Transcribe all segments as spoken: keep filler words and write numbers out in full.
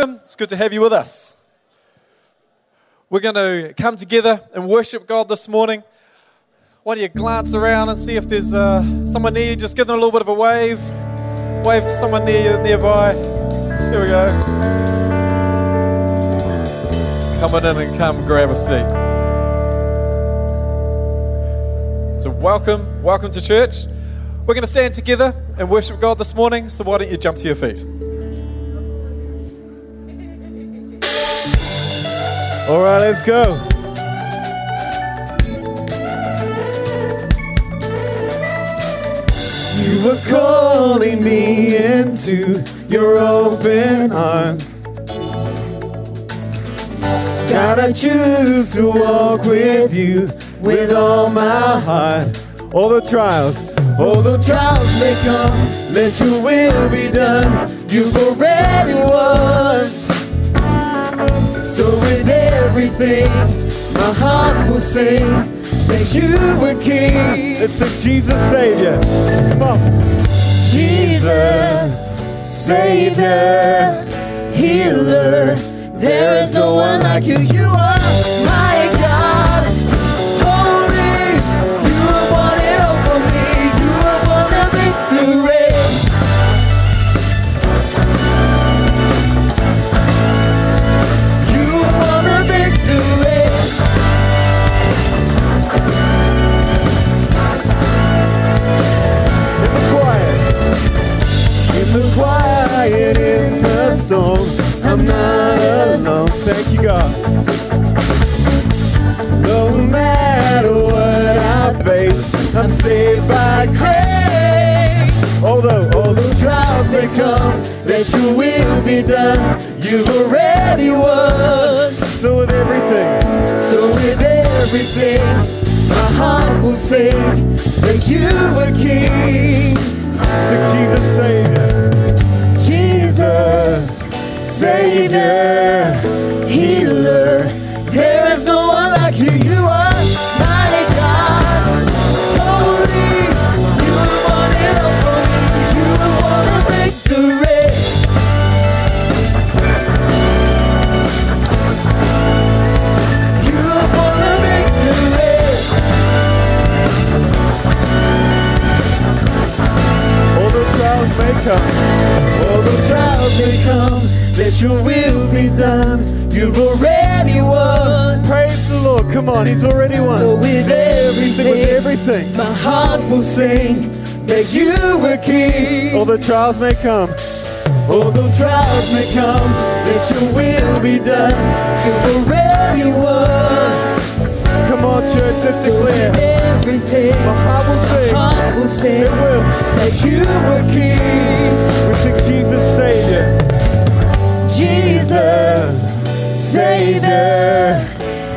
It's good to have you with us. We're going to come together and worship God this morning. Why don't you glance around and see if there's uh, someone near you. Just give them a little bit of a wave. Wave to someone near you, nearby. Here we go. Come on in and come grab a seat. So welcome, welcome to church. We're going to stand together and worship God this morning. So why don't you jump to your feet? All right, let's go. You were calling me into your open arms. God, I choose to walk with you with all my heart. All the trials, all the trials may come, let your will be done. You've already won. So with everything, my heart will sing that you were King. It's a Jesus Savior. Come on. Jesus, Savior, Healer. There is no one like you. You are my God, holy. You have won it all for me. You have won a victory. You have won a victory. In the quiet, in the quiet, in the storm, I'm not alone. Thank you, God. No matter what I face, I'm saved by grace. Although all the trials may come, that your will be done. You've already won. So with everything, so with everything, my heart will sing that you were King. So Jesus, Savior, Jesus. Savior, Healer, there is no one like you. You are my God, holy. You have won it all for me. You have won a victory. You have won a victory. All the trials may come, all the trials may come. Let your will be done. You've already won. Praise the Lord. Come on, He's already won. So with everything, with everything, my heart will sing that you were King. Although trials may come, although trials may come, that your will be done. You've already won. Come on, church, let's so declare. Everything, my heart will sing. My heart will sing. It will. That you were King. We sing Jesus, Savior. Jesus, Savior,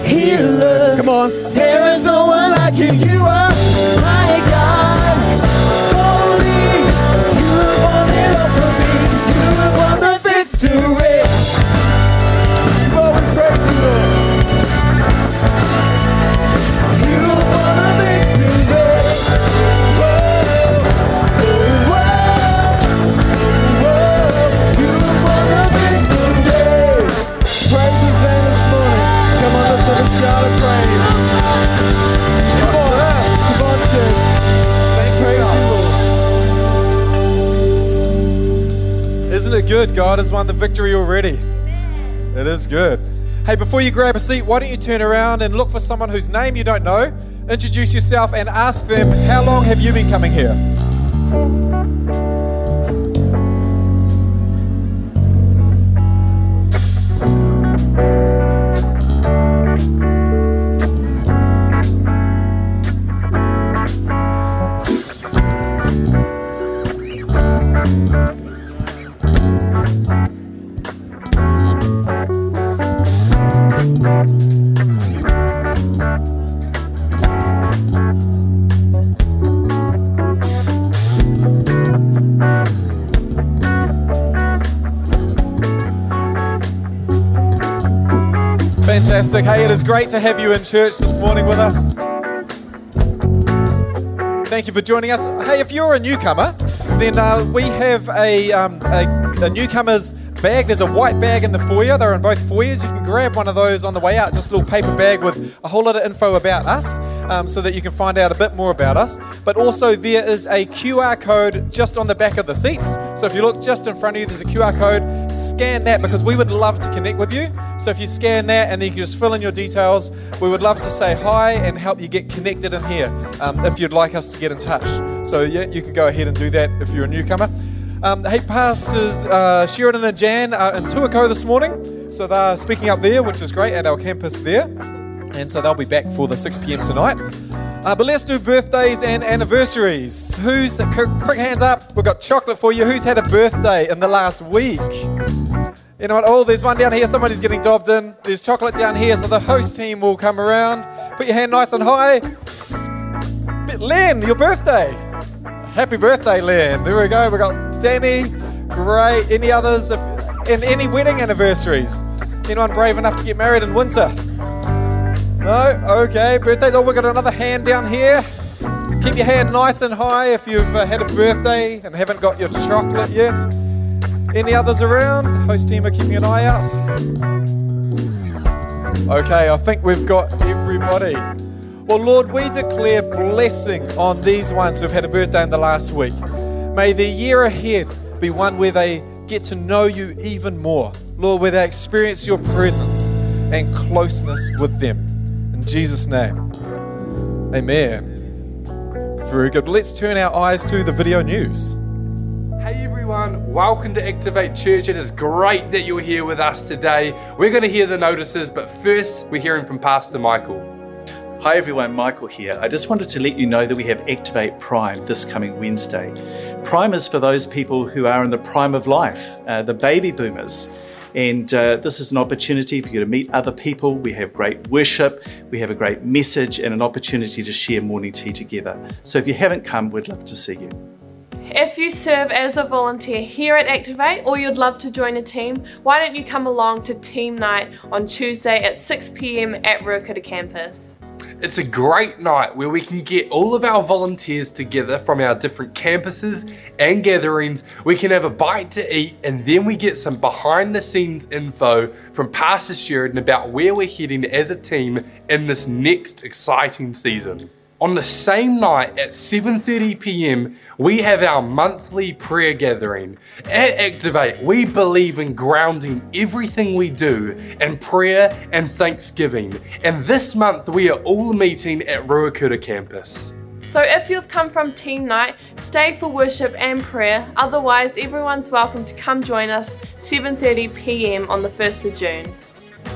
Healer. Come on. There is no one like you. You are my God, holy. You have won it all for me. You have won the victory. Oh, we praise you, Lord. You have won the victory. Whoa, whoa, whoa, whoa. You have won the victory. Shout of praise. Come on, come on, church. Thank you, Lord. Isn't it good? God has won the victory already. It is good. Hey, before you grab a seat, why don't you turn around and look for someone whose name you don't know, introduce yourself and ask them, how long have you been coming here? Fantastic. Hey, it is great to have you in church this morning with us. Thank you for joining us. Hey, if you're a newcomer, then uh, we have a, um, a, a newcomers bag. There's a white bag in the foyer. They're in both foyers. You can grab one of those on the way out, just a little paper bag with a whole lot of info about us, um, so that you can find out a bit more about us. But also there is a Q R code just on the back of the seats. So if you look just in front of you, there's a Q R code. Scan that, because we would love to connect with you. So if you scan that and then you can just fill in your details, we would love to say hi and help you get connected in here, um, if you'd like us to get in touch. So yeah, you can go ahead and do that if you're a newcomer. Um, hey, Pastors uh, Sheridan and Jan are in Tuaco this morning, so they're speaking up there, which is great, at our campus there. And so they'll be back for the six p.m. tonight. Uh, but let's do birthdays and anniversaries. Who's, quick hands up, we've got chocolate for you. Who's had a birthday in the last week? You know what, oh, there's one down here, somebody's getting dobbed in. There's chocolate down here, so the host team will come around. Put your hand nice and high. But Len, your birthday. Happy birthday, Len. There we go, we've got Danny, great. Any others? If, and any wedding anniversaries? Anyone brave enough to get married in winter? No? Okay, birthdays. Oh, we've got another hand down here. Keep your hand nice and high if you've uh, had a birthday and haven't got your chocolate yet. Any others around? The host team are keeping an eye out. Okay, I think we've got everybody. Well, Lord, we declare blessing on these ones who've had a birthday in the last week. May the year ahead be one where they get to know you even more. Lord, where they experience your presence and closeness with them. In Jesus' name, amen. Very good. Let's turn our eyes to the video news. Hey everyone, welcome to Activate Church. It is great that you're here with us today. We're going to hear the notices, but first we're hearing from Pastor Michael. Hi everyone, Michael here. I just wanted to let you know that we have Activate Prime this coming Wednesday. Prime is for those people who are in the prime of life, uh, the baby boomers. And uh, this is an opportunity for you to meet other people. We have great worship, we have a great message, and an opportunity to share morning tea together. So if you haven't come, we'd love to see you. If you serve as a volunteer here at Activate, or you'd love to join a team, why don't you come along to Team Night on Tuesday at six p.m. at Ruakura Campus. It's a great night where we can get all of our volunteers together from our different campuses and gatherings. We can have a bite to eat, and then we get some behind the scenes info from Pastor Sheridan about where we're heading as a team in this next exciting season. On the same night at seven thirty p.m, we have our monthly prayer gathering. At Activate, we believe in grounding everything we do in prayer and thanksgiving. And this month, we are all meeting at Ruakura Campus. So if you've come from Team Night, stay for worship and prayer. Otherwise, everyone's welcome to come join us seven thirty p.m. on the first of June.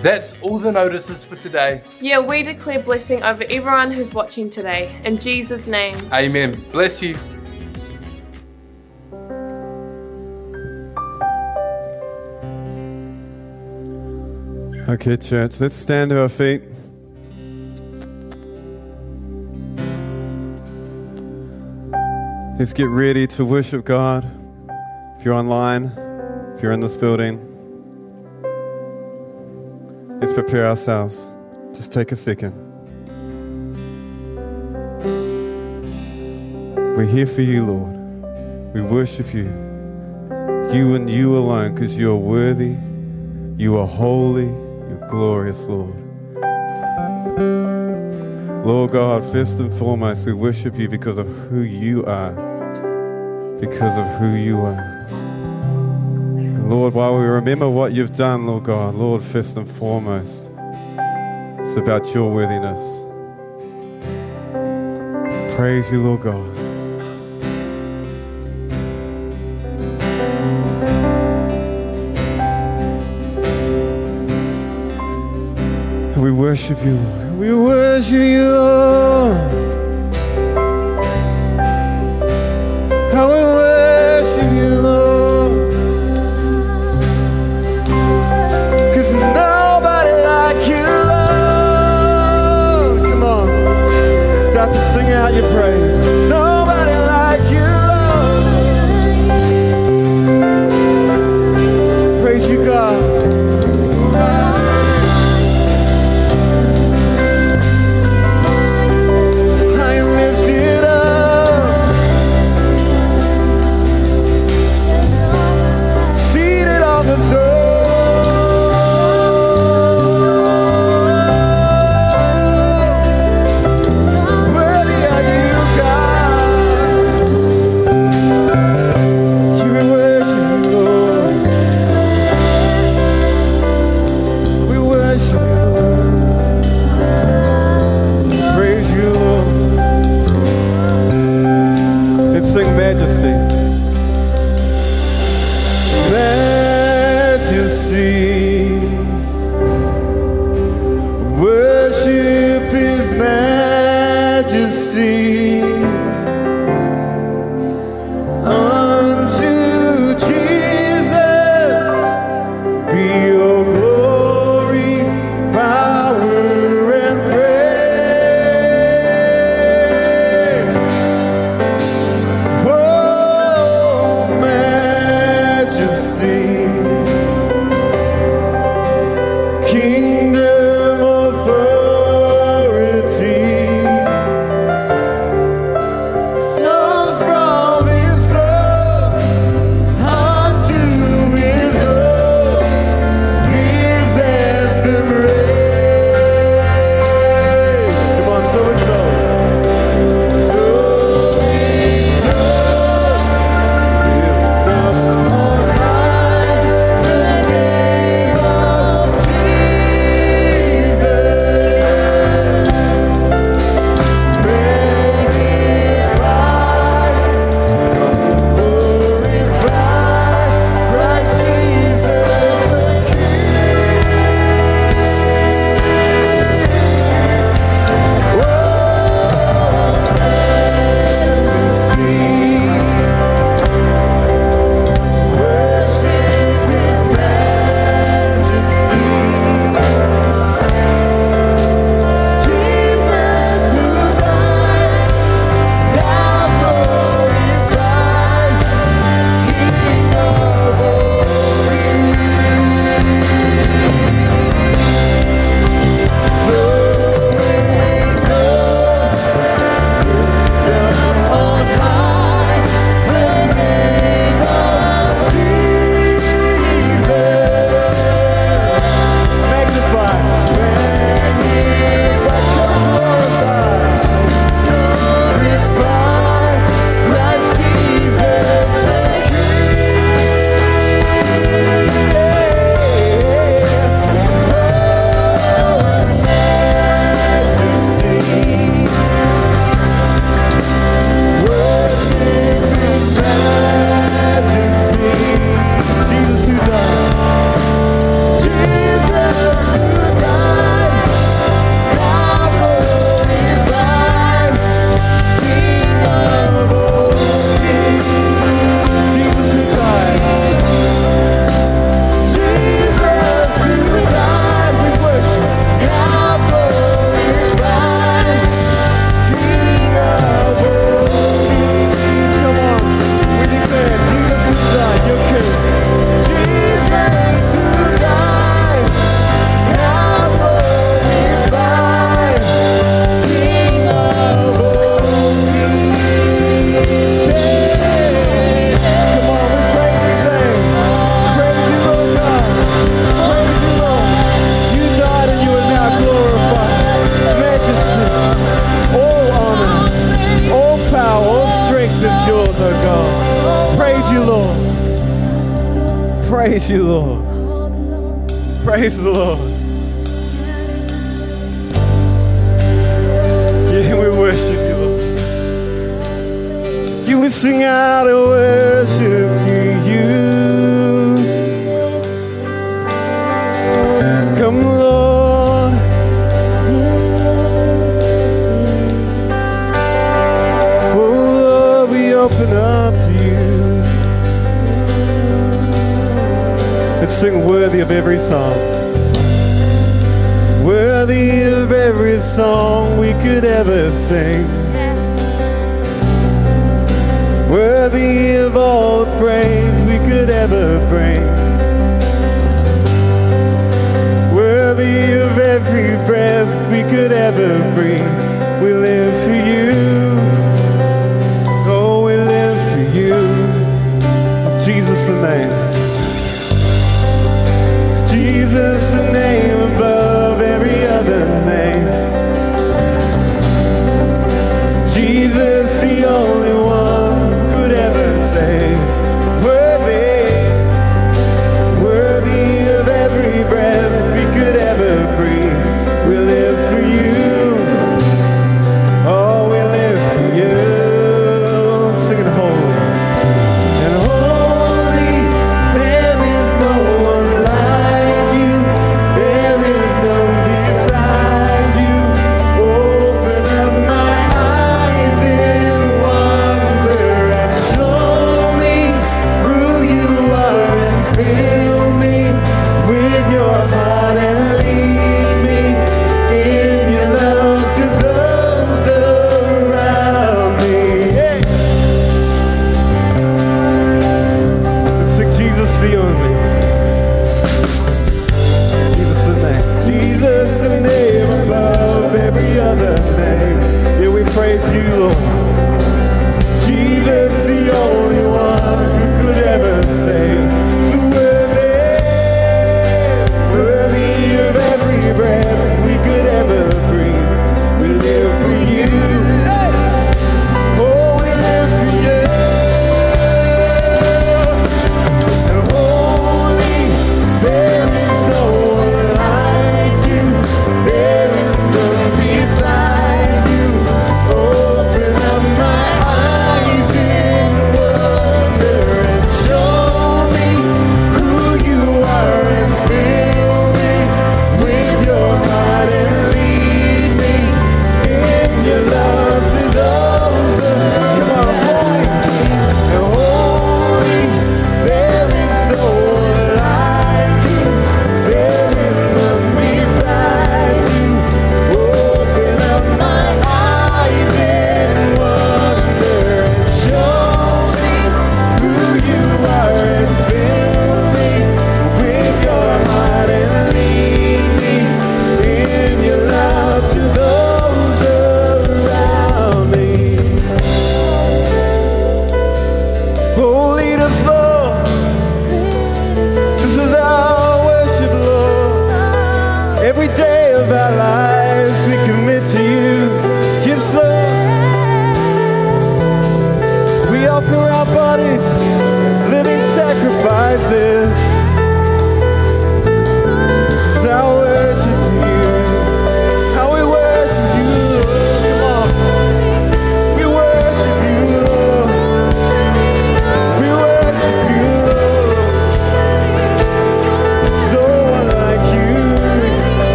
That's all the notices for today. Yeah, we declare blessing over everyone who's watching today. In Jesus' name. Amen. Bless you. Okay, church, let's stand to our feet. Let's get ready to worship God. If you're online, if you're in this building, let's prepare ourselves. Just take a second. We're here for you, Lord. We worship you. You and you alone, because you are worthy, you are holy, you're glorious, Lord. Lord God, first and foremost, we worship you because of who you are. Because of who you are. Lord, while we remember what you've done, Lord God, Lord, first and foremost, it's about your worthiness. Praise you, Lord God. We worship you, Lord. We worship you, Lord.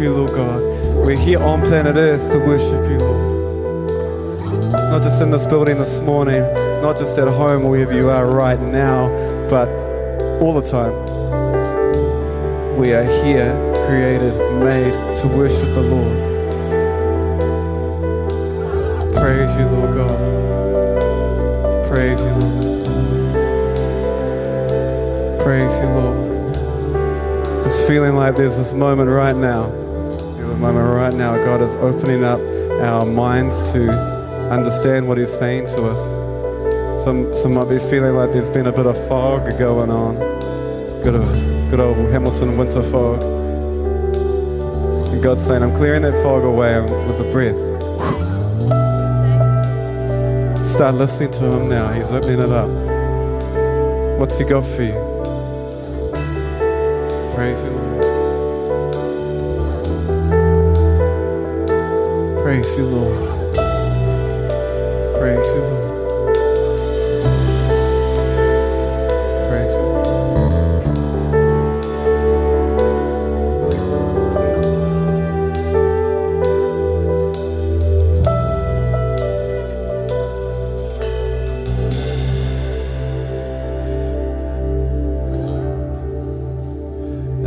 You, Lord God. We're here on planet Earth to worship you, Lord. Not just in this building this morning, not just at home or wherever you are right now, but all the time. We are here, created, made to worship the Lord. Praise you, Lord God. Praise you, Lord. Praise you, Lord. Just feeling like there's this moment right now. There's a moment right now. God is opening up our minds to understand what He's saying to us. Some some might be feeling like there's been a bit of fog going on. Good old, good old Hamilton winter fog. And God's saying, I'm clearing that fog away with a breath. Start listening to Him now. He's opening it up. What's He got for you? Praise you, Lord. Praise you, Lord. Praise you, Lord.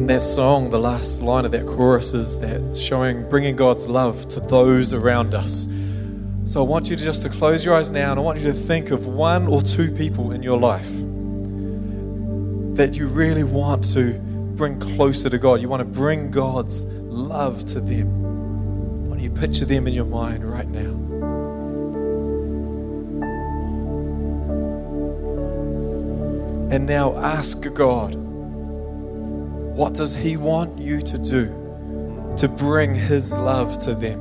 That song, the last line of that chorus is that showing, bringing God's love to those around us. So I want you to just to close your eyes now, and I want you to think of one or two people in your life that you really want to bring closer to God. You want to bring God's love to them. Why don't you picture them in your mind right now? And now ask God, what does He want you to do to bring His love to them?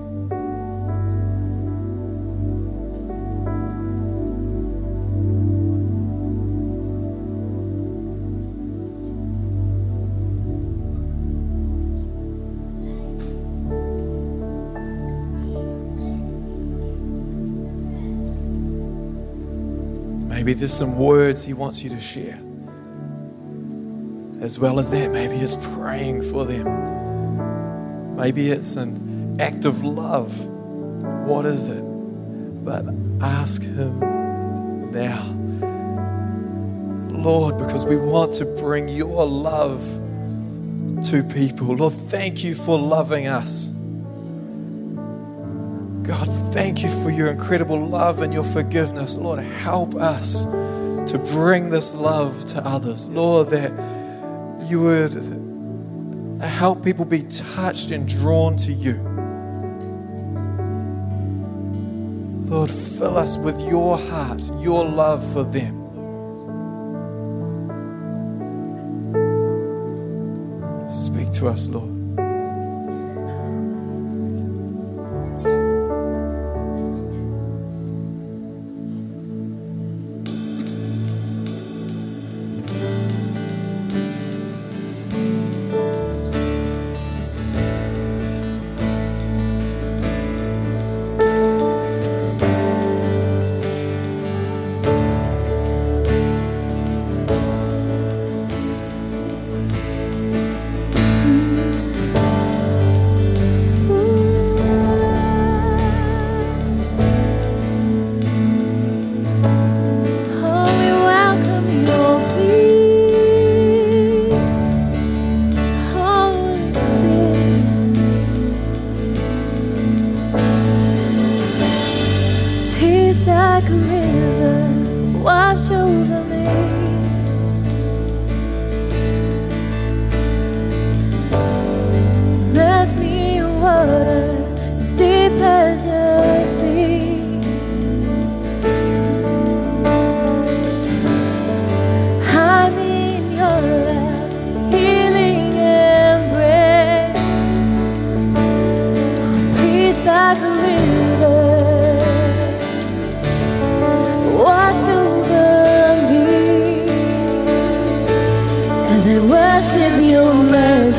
Maybe there's some words He wants you to share. As well as that, maybe it's praying for them. Maybe it's an act of love. What is it? But ask Him now. Lord, because we want to bring your love to people. Lord, thank you for loving us. God, thank you for your incredible love and your forgiveness. Lord, help us to bring this love to others. Lord, that you would help people be touched and drawn to you. Lord, fill us with your heart, your love for them. Speak to us, Lord.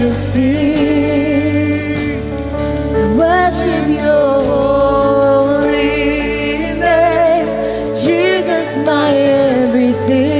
majesty. I worship your holy name. Jesus, my everything.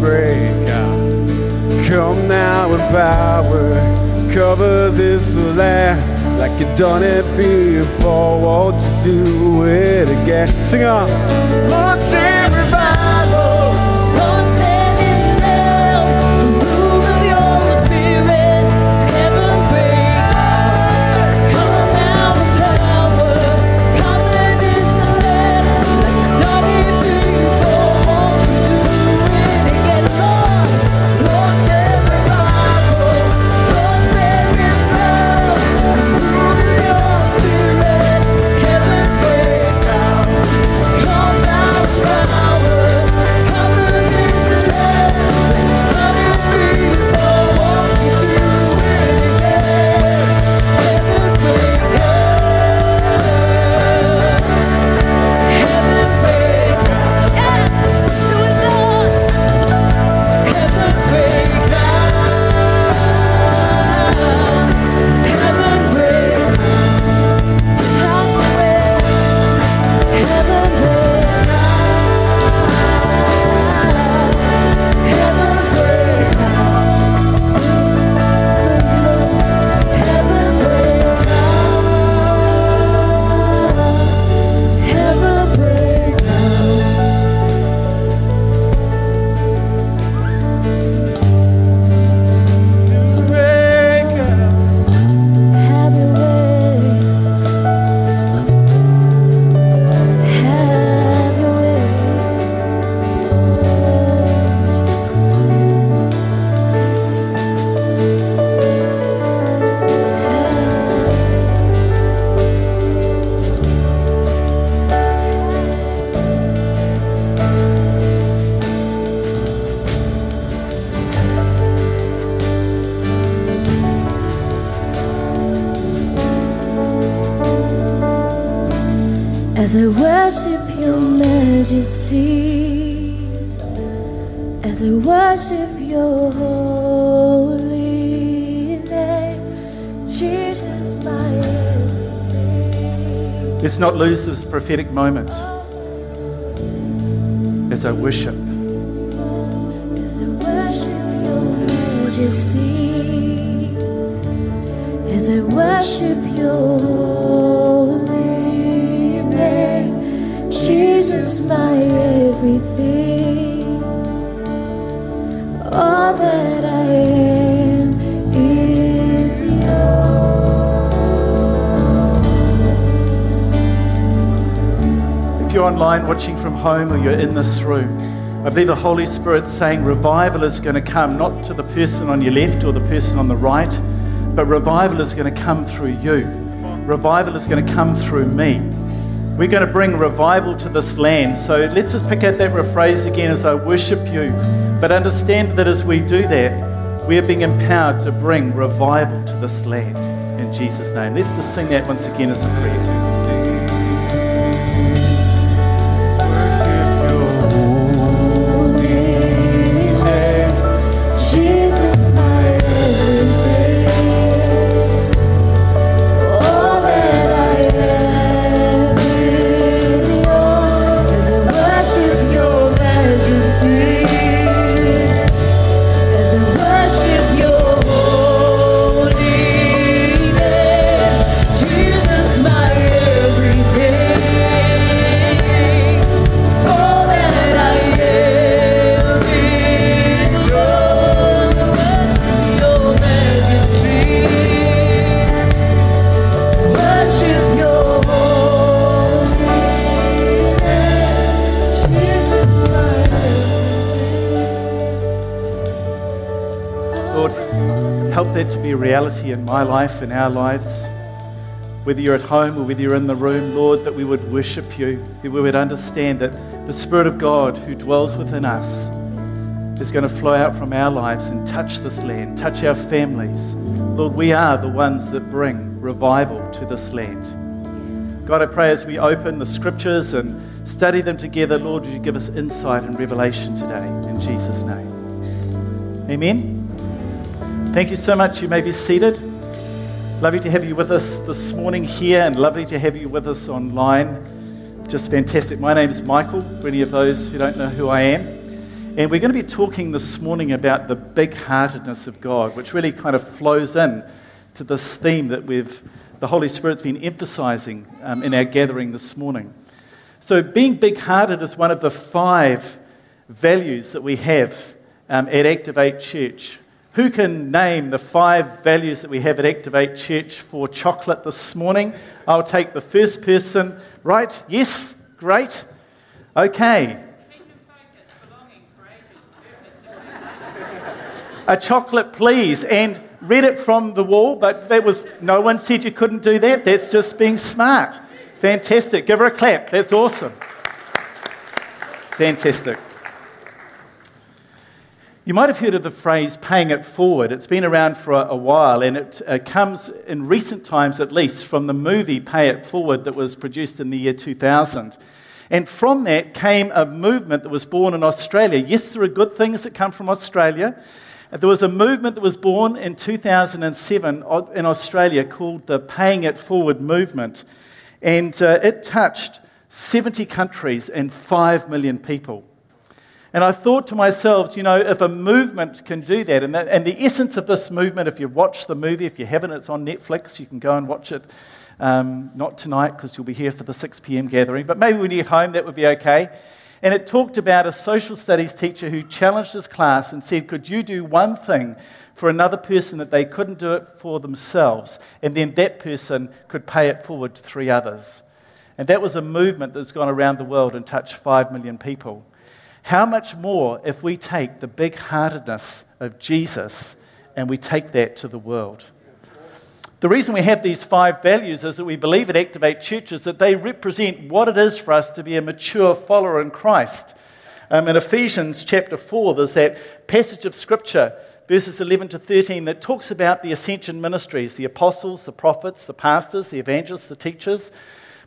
Break out. done it before, won't you do it again? Sing on. Lord, send revival. Lord, send it now. The move of your spirit, heaven break out. Come out with power, come and this land. Like done it before, won't you do it again? Lord, Lord, send revival. Lord, send it now. The move of your spirit, heaven break out. Come out with power, come and this land. Like done it before, won't you do it again? Heaven break out. Heaven break out. Yes, do it, Lord. Heaven break out. Heaven break out. Heaven break out. Heaven break out. Heaven break out. Heaven break out. Break out. Have your way. Have your way. As I worship your majesty, as I worship your holy name, Jesus, my everything. Let's not lose this prophetic moment as I worship. As I worship your majesty, as I worship your holy name, Jesus, my everything, all that I am is yours. If you're online watching from home or you're in this room, I believe the Holy Spirit's saying revival is going to come not to the person on your left or the person on the right, but revival is going to come through you. Revival is going to come through me. We're going to bring revival to this land. So let's just pick out that rephrase again, as I worship you. But understand that as we do that, we are being empowered to bring revival to this land in Jesus' name. Let's just sing that once again as a prayer. Jesus, my everything, all that I am is yours. As I worship your majesty, as I worship your holy name, Jesus, my everything, all that I am is yours. Your majesty, worship your holy name, Jesus, my Lord, help that to be a reality in my life, in our lives. Whether you're at home or whether you're in the room, Lord, that we would worship you, that we would understand that the Spirit of God who dwells within us is going to flow out from our lives and touch this land, touch our families. Lord, we are the ones that bring revival to this land. God, I pray as we open the scriptures and study them together, Lord, you give us insight and revelation today in Jesus' name. Amen. Thank you so much. You may be seated. Lovely to have you with us this morning here, and lovely to have you with us online. Just fantastic. My name's Michael, for any of those who don't know who I am. And we're going to be talking this morning about the big-heartedness of God, which really kind of flows in to this theme that we've the Holy Spirit's been emphasizing um, in our gathering this morning. So being big-hearted is one of the five values that we have um, at Activate Church. Who can name the five values that we have at Activate Church for chocolate this morning? I'll take the first person. Right? Yes? Great? Okay. A chocolate, please. And read it from the wall, but that was, no one said you couldn't do that. That's just being smart. Fantastic. Give her a clap. That's awesome. Fantastic. You might have heard of the phrase paying it forward. It's been around for a, a while, and it uh, comes in recent times at least from the movie Pay It Forward that was produced in the year two thousand. And from that came a movement that was born in Australia. Yes, there are good things that come from Australia. There was a movement that was born in two thousand seven in Australia called the Paying It Forward movement. And uh, it touched seventy countries and five million people. And I thought to myself, you know, if a movement can do that, and, that, and the essence of this movement, if you watch the movie, if you haven't, it's on Netflix, you can go and watch it, um, not tonight because you'll be here for the six p.m. gathering, but maybe when you get home that would be okay. And it talked about a social studies teacher who challenged his class and said, could you do one thing for another person that they couldn't do it for themselves, and then that person could pay it forward to three others. And that was a movement that's gone around the world and touched five million people. How much more if we take the big-heartedness of Jesus and we take that to the world? The reason we have these five values is that we believe at Activate Church is that they represent what it is for us to be a mature follower in Christ. Um, in Ephesians chapter four, there's that passage of Scripture, verses eleven to thirteen, that talks about the ascension ministries, the apostles, the prophets, the pastors, the evangelists, the teachers,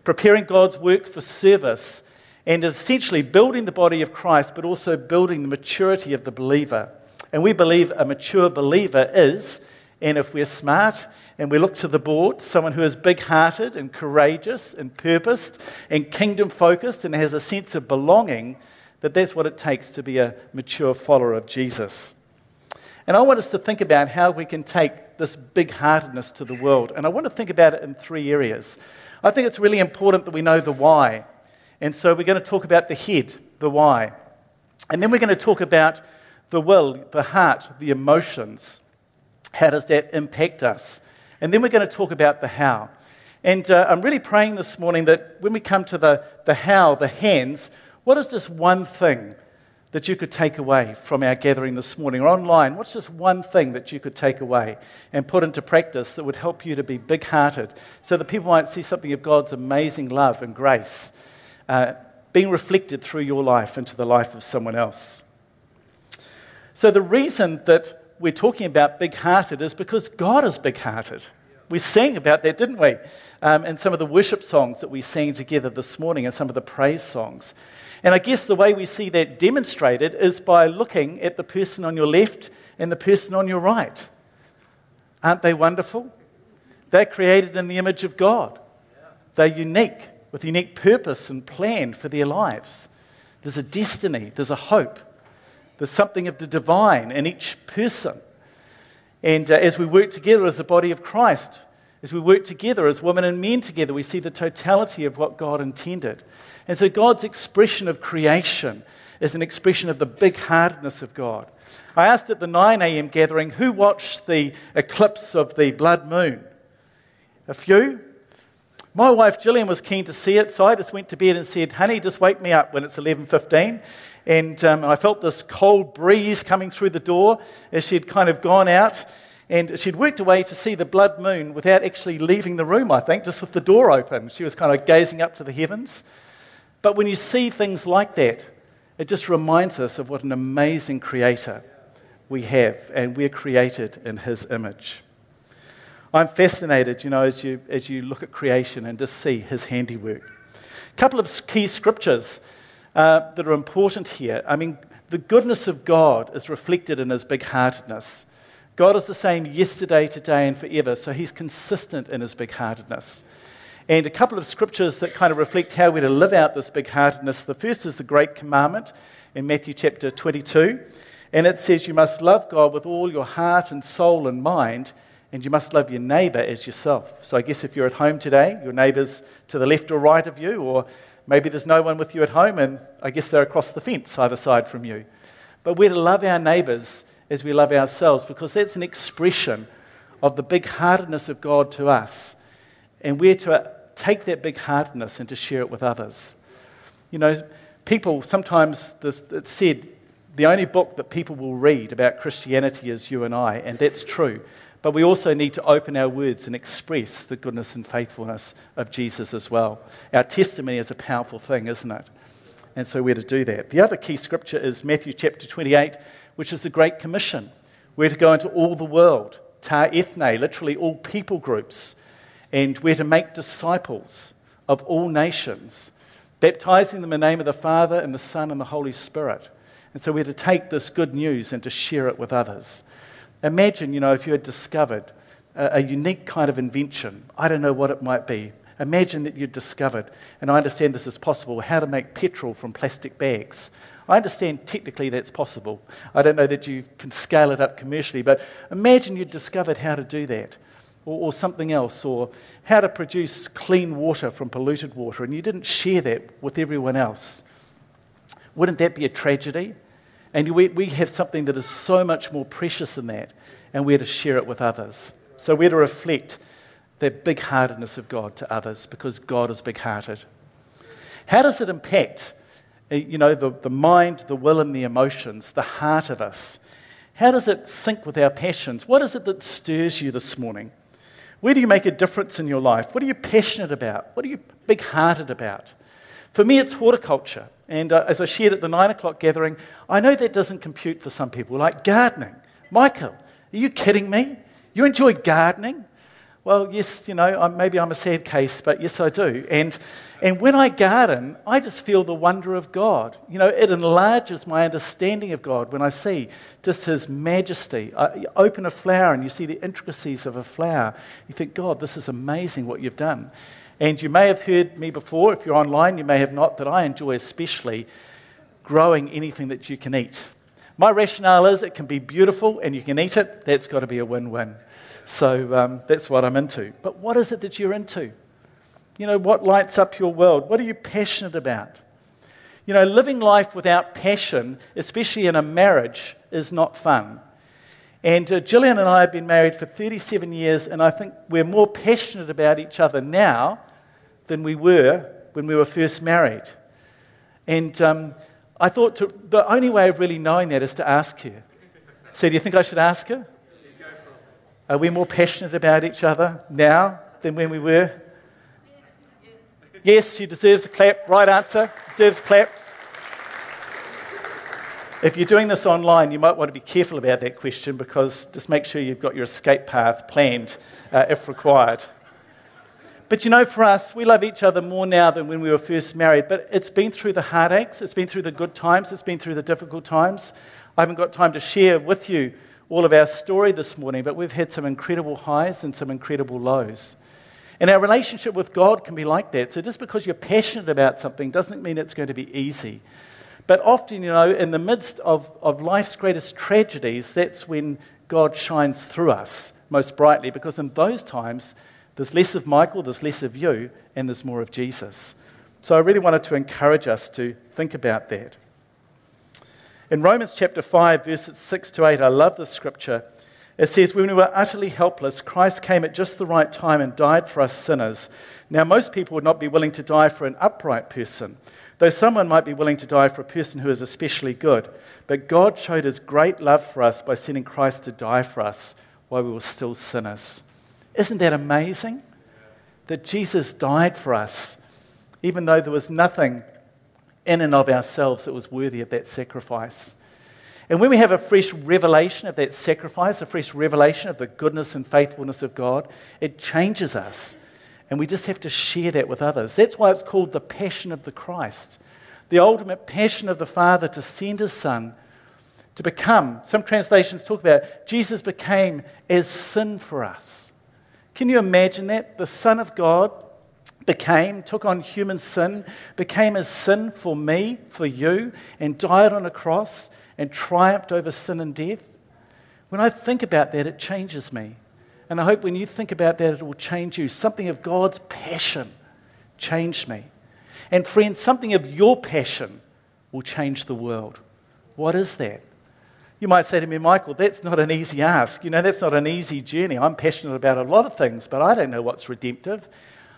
preparing God's work for service, and essentially building the body of Christ, but also building the maturity of the believer. And we believe a mature believer is, and if we're smart and we look to the board, someone who is big-hearted and courageous and purposed and kingdom-focused and has a sense of belonging, that that's what it takes to be a mature follower of Jesus. And I want us to think about how we can take this big-heartedness to the world. And I want to think about it in three areas. I think it's really important that we know the why. And so we're going to talk about the head, the why. And then we're going to talk about the will, the heart, the emotions. How does that impact us? And then we're going to talk about the how. And uh, I'm really praying this morning that when we come to the, the how, the hands, what is this one thing that you could take away from our gathering this morning or online? What's just one thing that you could take away and put into practice that would help you to be big-hearted so that people might see something of God's amazing love and grace Uh, being reflected through your life into the life of someone else? So the reason that we're talking about big-hearted is because God is big-hearted. We sang about that, didn't we? Um, and some of the worship songs that we sang together this morning and some of the praise songs. And I guess the way we see that demonstrated is by looking at the person on your left and the person on your right. Aren't they wonderful? They're created in the image of God. They're unique, with unique purpose and plan for their lives. There's a destiny, there's a hope, there's something of the divine in each person. And uh, as we work together as the body of Christ, as we work together as women and men together, we see the totality of what God intended. And so God's expression of creation is an expression of the big-heartedness of God. I asked at the nine a.m. gathering, who watched the eclipse of the blood moon? A few. My wife Gillian was keen to see it, so I just went to bed and said, honey, just wake me up when it's eleven fifteen. And um, I felt this cold breeze coming through the door as she'd kind of gone out. And she'd worked away to see the blood moon without actually leaving the room, I think, just with the door open. She was kind of gazing up to the heavens. But when you see things like that, it just reminds us of what an amazing creator we have, and we're created in his image. I'm fascinated, you know, as you as you look at creation and just see his handiwork. A couple of key scriptures uh, that are important here. I mean, the goodness of God is reflected in his big-heartedness. God is the same yesterday, today, and forever, so he's consistent in his big-heartedness. And a couple of scriptures that kind of reflect how we're to live out this big-heartedness. The first is the Great Commandment in Matthew chapter twenty-two, and it says you must love God with all your heart and soul and mind, and you must love your neighbour as yourself. So I guess if you're at home today, your neighbour's to the left or right of you, or maybe there's no one with you at home, and I guess they're across the fence either side from you. But we're to love our neighbours as we love ourselves, because that's an expression of the big-heartedness of God to us, and we're to take that big-heartedness and to share it with others. You know, people sometimes, it's said, the only book that people will read about Christianity is you and I, and that's true. But we also need to open our words and express the goodness and faithfulness of Jesus as well. Our testimony is a powerful thing, isn't it? And so we're to do that. The other key scripture is Matthew chapter twenty-eight, which is the Great Commission. We're to go into all the world, ta ethne, literally all people groups, and we're to make disciples of all nations, baptizing them in the name of the Father and the Son and the Holy Spirit. And so we're to take this good news and to share it with others. Imagine, you know, if you had discovered a, a unique kind of invention. I don't know what it might be. Imagine that you'd discovered, and I understand this is possible, how to make petrol from plastic bags. I understand technically that's possible. I don't know that you can scale it up commercially, but imagine you'd discovered how to do that, or, or something else, or how to produce clean water from polluted water, and you didn't share that with everyone else. Wouldn't that be a tragedy? And we, we have something that is so much more precious than that, and we're to share it with others. So we're to reflect the big-heartedness of God to others, because God is big-hearted. How does it impact, you know, the, the mind, the will and the emotions, the heart of us? How does it sync with our passions? What is it that stirs you this morning? Where do you make a difference in your life? What are you passionate about? What are you big-hearted about? For me, it's horticulture. And uh, as I shared at the nine o'clock gathering, I know that doesn't compute for some people, like gardening. Michael, are you kidding me? You enjoy gardening? Well, yes, you know, maybe I'm a sad case, but yes, I do. And and when I garden, I just feel the wonder of God. You know, it enlarges my understanding of God when I see just His majesty. I, you open a flower and you see the intricacies of a flower. You think, God, this is amazing what you've done. And you may have heard me before, if you're online, you may have not, that I enjoy especially growing anything that you can eat. My rationale is it can be beautiful and you can eat it. That's got to be a win-win. So um, that's what I'm into. But what is it that you're into? You know, what lights up your world? What are you passionate about? You know, living life without passion, especially in a marriage, is not fun. And uh, Gillian and I have been married for thirty-seven years, and I think we're more passionate about each other now than we were when we were first married. And um, I thought to, the only way of really knowing that is to ask her. So do you think I should ask her? Are we more passionate about each other now than when we were? Yes, yes, she deserves a clap. Right answer. Deserves a clap. If you're doing this online, you might want to be careful about that question, because just make sure you've got your escape path planned uh, if required. But you know, for us, we love each other more now than when we were first married. But it's been through the heartaches. It's been through the good times. It's been through the difficult times. I haven't got time to share with you all of our story this morning, but we've had some incredible highs and some incredible lows. And our relationship with God can be like that. So just because you're passionate about something doesn't mean it's going to be easy. But often, you know, in the midst of, of life's greatest tragedies, that's when God shines through us most brightly, because in those times, there's less of Michael, there's less of you, and there's more of Jesus. So I really wanted to encourage us to think about that. In Romans chapter five, verses six to eight, I love this scripture. It says, when we were utterly helpless, Christ came at just the right time and died for us sinners. Now, most people would not be willing to die for an upright person, though someone might be willing to die for a person who is especially good. But God showed His great love for us by sending Christ to die for us while we were still sinners. Isn't that amazing? That Jesus died for us, even though there was nothing in and of ourselves that was worthy of that sacrifice. And when we have a fresh revelation of that sacrifice, a fresh revelation of the goodness and faithfulness of God, it changes us. And we just have to share that with others. That's why it's called the passion of the Christ, the ultimate passion of the Father to send His Son to become, some translations talk about, Jesus became as sin for us. Can you imagine that? The Son of God became, took on human sin, became as sin for me, for you, and died on a cross and triumphed over sin and death. When I think about that, it changes me. And I hope when you think about that, it will change you. Something of God's passion changed me. And friends, something of your passion will change the world. What is that? You might say to me, Michael, that's not an easy ask. You know, that's not an easy journey. I'm passionate about a lot of things, but I don't know what's redemptive.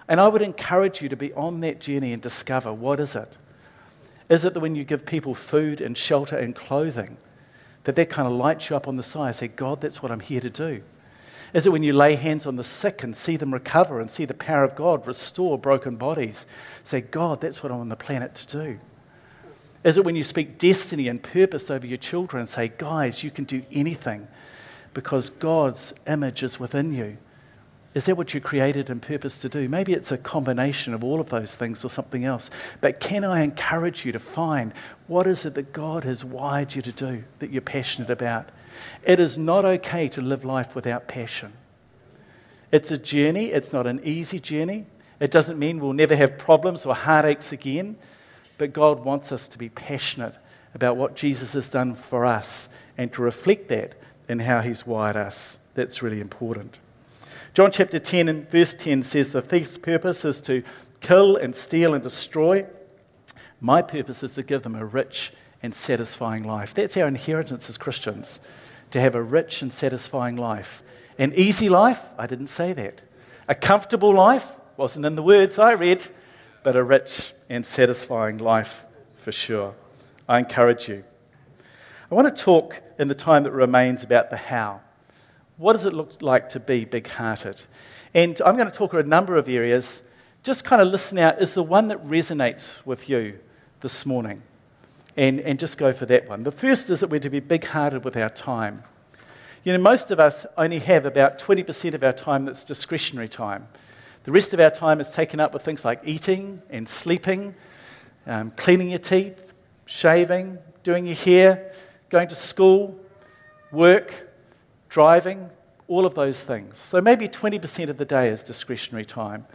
And I would encourage you to be on that journey and discover, what is it? Is it that when you give people food and shelter and clothing, that that kind of lights you up on the side and say, God, that's what I'm here to do? Is it when you lay hands on the sick and see them recover and see the power of God restore broken bodies? Say, God, that's what I'm on the planet to do. Is it when you speak destiny and purpose over your children and say, guys, you can do anything because God's image is within you? Is that what you created and purposed to do? Maybe it's a combination of all of those things or something else. But can I encourage you to find what is it that God has wired you to do that you're passionate about? It is not okay to live life without passion. It's a journey. It's not an easy journey. It doesn't mean we'll never have problems or heartaches again. But God wants us to be passionate about what Jesus has done for us and to reflect that in how he's wired us. That's really important. John chapter ten and verse ten says, the thief's purpose is to kill and steal and destroy. My purpose is to give them a rich and satisfying life. That's our inheritance as Christians, to have a rich and satisfying life. An easy life? I didn't say that. A comfortable life? Wasn't in the words I read, but a rich and satisfying life for sure. I encourage you. I want to talk in the time that remains about the how. What does it look like to be big-hearted? And I'm going to talk about a number of areas. Just kind of listen out. Is the one that resonates with you this morning? And, and just go for that one. The first is that we're to be big-hearted with our time. You know, most of us only have about twenty percent of our time that's discretionary time. The rest of our time is taken up with things like eating and sleeping, um, cleaning your teeth, shaving, doing your hair, going to school, work, driving, all of those things. So maybe twenty percent of the day is discretionary time.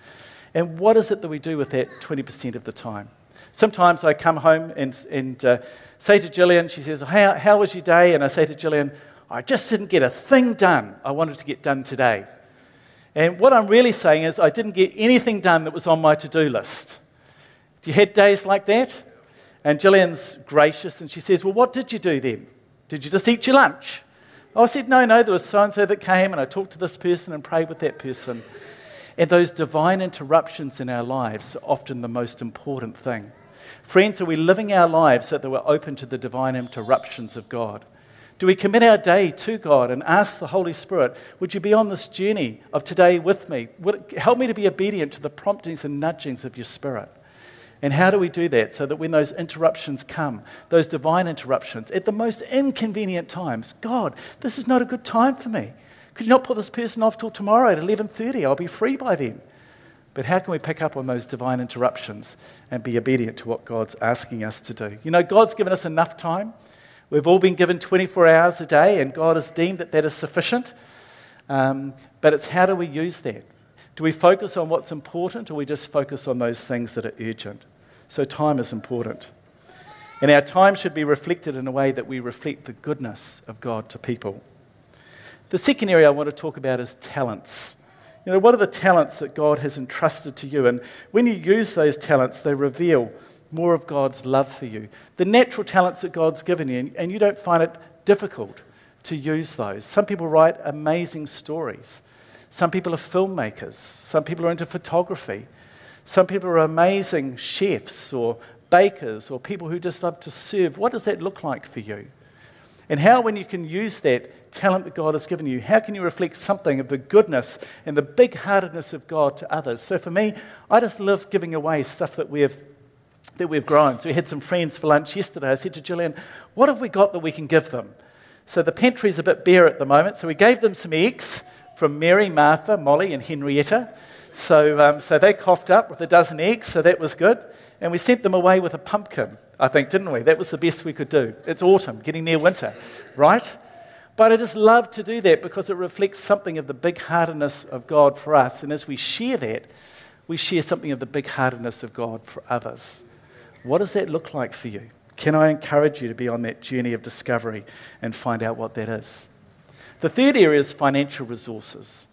And what is it that we do with that twenty percent of the time? Sometimes I come home and, and uh, say to Gillian, she says, how, how was your day? And I say to Gillian, I just didn't get a thing done I wanted to get done today. And what I'm really saying is I didn't get anything done that was on my to-do list. Do you have days like that? And Gillian's gracious and she says, well, what did you do then? Did you just eat your lunch? I said, no, no, there was so-and-so that came and I talked to this person and prayed with that person. And those divine interruptions in our lives are often the most important thing. Friends, are we living our lives so that we're open to the divine interruptions of God? Do we commit our day to God and ask the Holy Spirit, would you be on this journey of today with me? Would it help me to be obedient to the promptings and nudgings of your Spirit? And how do we do that so that when those interruptions come, those divine interruptions, at the most inconvenient times, God, this is not a good time for me. Could you not put this person off till tomorrow at eleven thirty? I'll be free by then. But how can we pick up on those divine interruptions and be obedient to what God's asking us to do? You know, God's given us enough time. We've all been given twenty-four hours a day, and God has deemed that that is sufficient. Um, but it's how do we use that? Do we focus on what's important, or we just focus on those things that are urgent? So time is important. And our time should be reflected in a way that we reflect the goodness of God to people. The second area I want to talk about is talents. You know, what are the talents that God has entrusted to you? And when you use those talents, they reveal more of God's love for you. The natural talents that God's given you, and you don't find it difficult to use those. Some people write amazing stories. Some people are filmmakers. Some people are into photography. Some people are amazing chefs or bakers or people who just love to serve. What does that look like for you? And how, when you can use that talent that God has given you, how can you reflect something of the goodness and the big-heartedness of God to others? So for me, I just love giving away stuff that we've that we've grown. So we had some friends for lunch yesterday. I said to Gillian, what have we got that we can give them? So the pantry's a bit bare at the moment. So we gave them some eggs from Mary, Martha, Molly and Henrietta. So um, so they coughed up with a dozen eggs, so that was good. And we sent them away with a pumpkin, I think, didn't we? That was the best we could do. It's autumn, getting near winter, right? But I just love to do that because it reflects something of the big-heartedness of God for us. And as we share that, we share something of the big-heartedness of God for others. What does that look like for you? Can I encourage you to be on that journey of discovery and find out what that is? The third area is financial resources.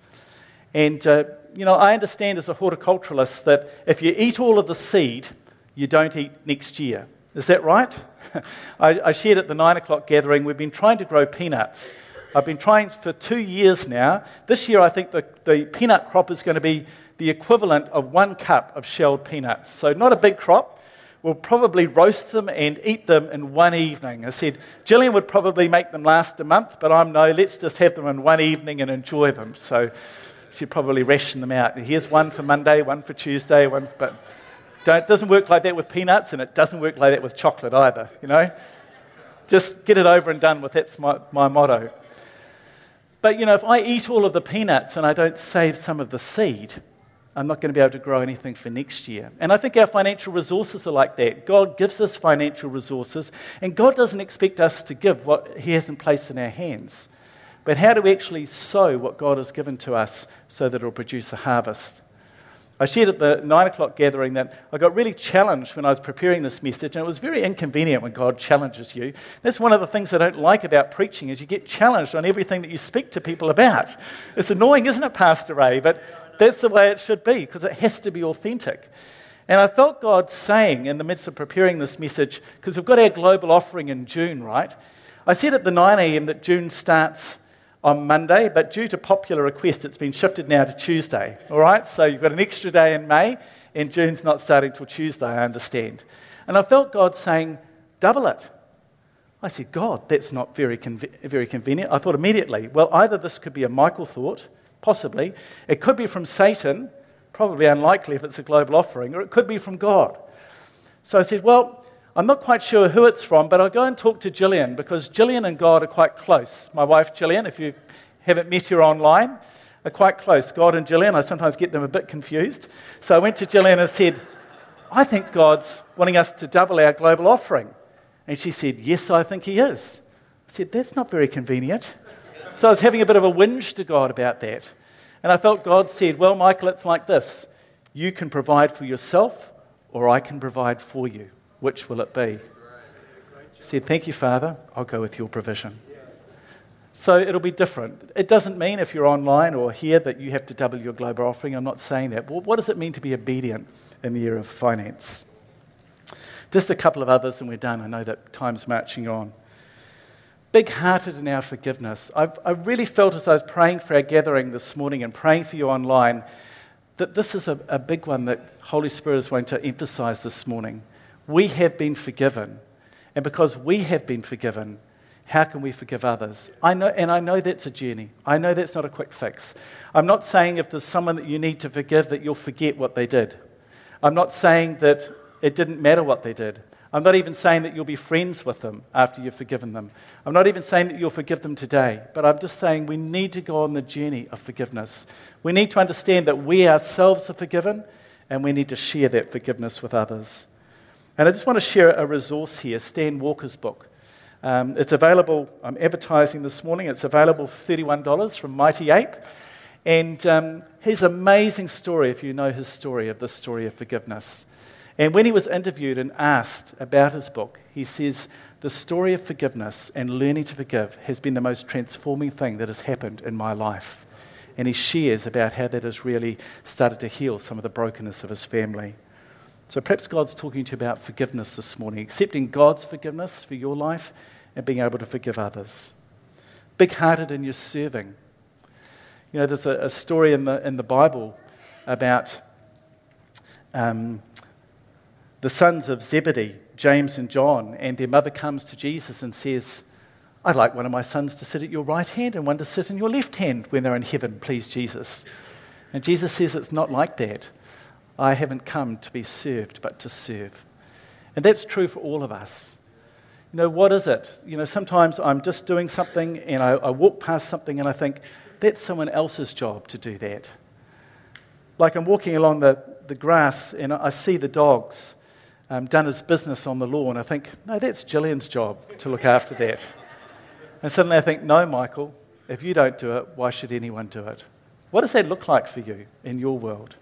And, uh, you know, I understand as a horticulturalist that if you eat all of the seed, you don't eat next year. Is that right? I, I shared at the nine o'clock gathering, we've been trying to grow peanuts. I've been trying for two years now. This year I think the, the peanut crop is going to be the equivalent of one cup of shelled peanuts. So not a big crop. We'll probably roast them and eat them in one evening. I said, Gillian would probably make them last a month, but I'm no, let's just have them in one evening and enjoy them. So she'd probably ration them out. Here's one for Monday, one for Tuesday, one, but don't, it doesn't work like that with peanuts, and it doesn't work like that with chocolate either, you know. Just get it over and done with, that's my, my motto. But, you know, if I eat all of the peanuts and I don't save some of the seed, I'm not going to be able to grow anything for next year. And I think our financial resources are like that. God gives us financial resources, and God doesn't expect us to give what He hasn't placed in our hands. But how do we actually sow what God has given to us so that it will produce a harvest? I shared at the nine o'clock gathering that I got really challenged when I was preparing this message, and it was very inconvenient when God challenges you. That's one of the things I don't like about preaching, is you get challenged on everything that you speak to people about. It's annoying, isn't it, Pastor Ray? But that's the way it should be, because it has to be authentic. And I felt God saying in the midst of preparing this message, because we've got our global offering in June, right? I said at the nine a.m. that June starts on Monday, but due to popular request, it's been shifted now to Tuesday, all right? So you've got an extra day in May, and June's not starting till Tuesday, I understand. And I felt God saying, double it. I said, God, that's not very con- very convenient. I thought immediately, well, either this could be a Michael thought, possibly. It could be from Satan, probably unlikely if it's a global offering, or it could be from God. So I said, well, I'm not quite sure who it's from, but I'll go and talk to Gillian, because Gillian and God are quite close. My wife Gillian, if you haven't met her online, are quite close. God and Gillian, I sometimes get them a bit confused. So I went to Gillian and said, I think God's wanting us to double our global offering. And she said, yes, I think He is. I said, that's not very convenient. So I was having a bit of a whinge to God about that. And I felt God said, well, Michael, it's like this. You can provide for yourself, or I can provide for you. Which will it be? I said, thank you, Father. I'll go with your provision. So it'll be different. It doesn't mean if you're online or here that you have to double your global offering. I'm not saying that. But what does it mean to be obedient in the year of finance? Just a couple of others and we're done. I know that time's marching on. Big-hearted in our forgiveness. I've, I really felt as I was praying for our gathering this morning and praying for you online that this is a, a big one that Holy Spirit is wanting to emphasize this morning. We have been forgiven, and because we have been forgiven, how can we forgive others? I know, and I know that's a journey. I know that's not a quick fix. I'm not saying if there's someone that you need to forgive that you'll forget what they did. I'm not saying that it didn't matter what they did. I'm not even saying that you'll be friends with them after you've forgiven them. I'm not even saying that you'll forgive them today, but I'm just saying we need to go on the journey of forgiveness. We need to understand that we ourselves are forgiven, and we need to share that forgiveness with others. And I just want to share a resource here, Stan Walker's book. Um, it's available, I'm advertising this morning, it's available for thirty-one dollars from Mighty Ape. And um, his amazing story, if you know his story, of the story of forgiveness. And when he was interviewed and asked about his book, he says, the story of forgiveness and learning to forgive has been the most transforming thing that has happened in my life. And he shares about how that has really started to heal some of the brokenness of his family. So perhaps God's talking to you about forgiveness this morning, accepting God's forgiveness for your life and being able to forgive others. Big-hearted in your serving. You know, there's a, a story in the in the Bible about... Um, the sons of Zebedee, James and John, and their mother comes to Jesus and says, I'd like one of my sons to sit at your right hand and one to sit in your left hand when they're in heaven, please, Jesus. And Jesus says, it's not like that. I haven't come to be served, but to serve. And that's true for all of us. You know, what is it? You know, sometimes I'm just doing something and I, I walk past something and I think, that's someone else's job to do that. Like I'm walking along the, the grass and I see the dogs Um, done his business on the lawn. I think, no, that's Gillian's job to look after that. And suddenly I think, no, Michael, if you don't do it, why should anyone do it? What does that look like for you in your world?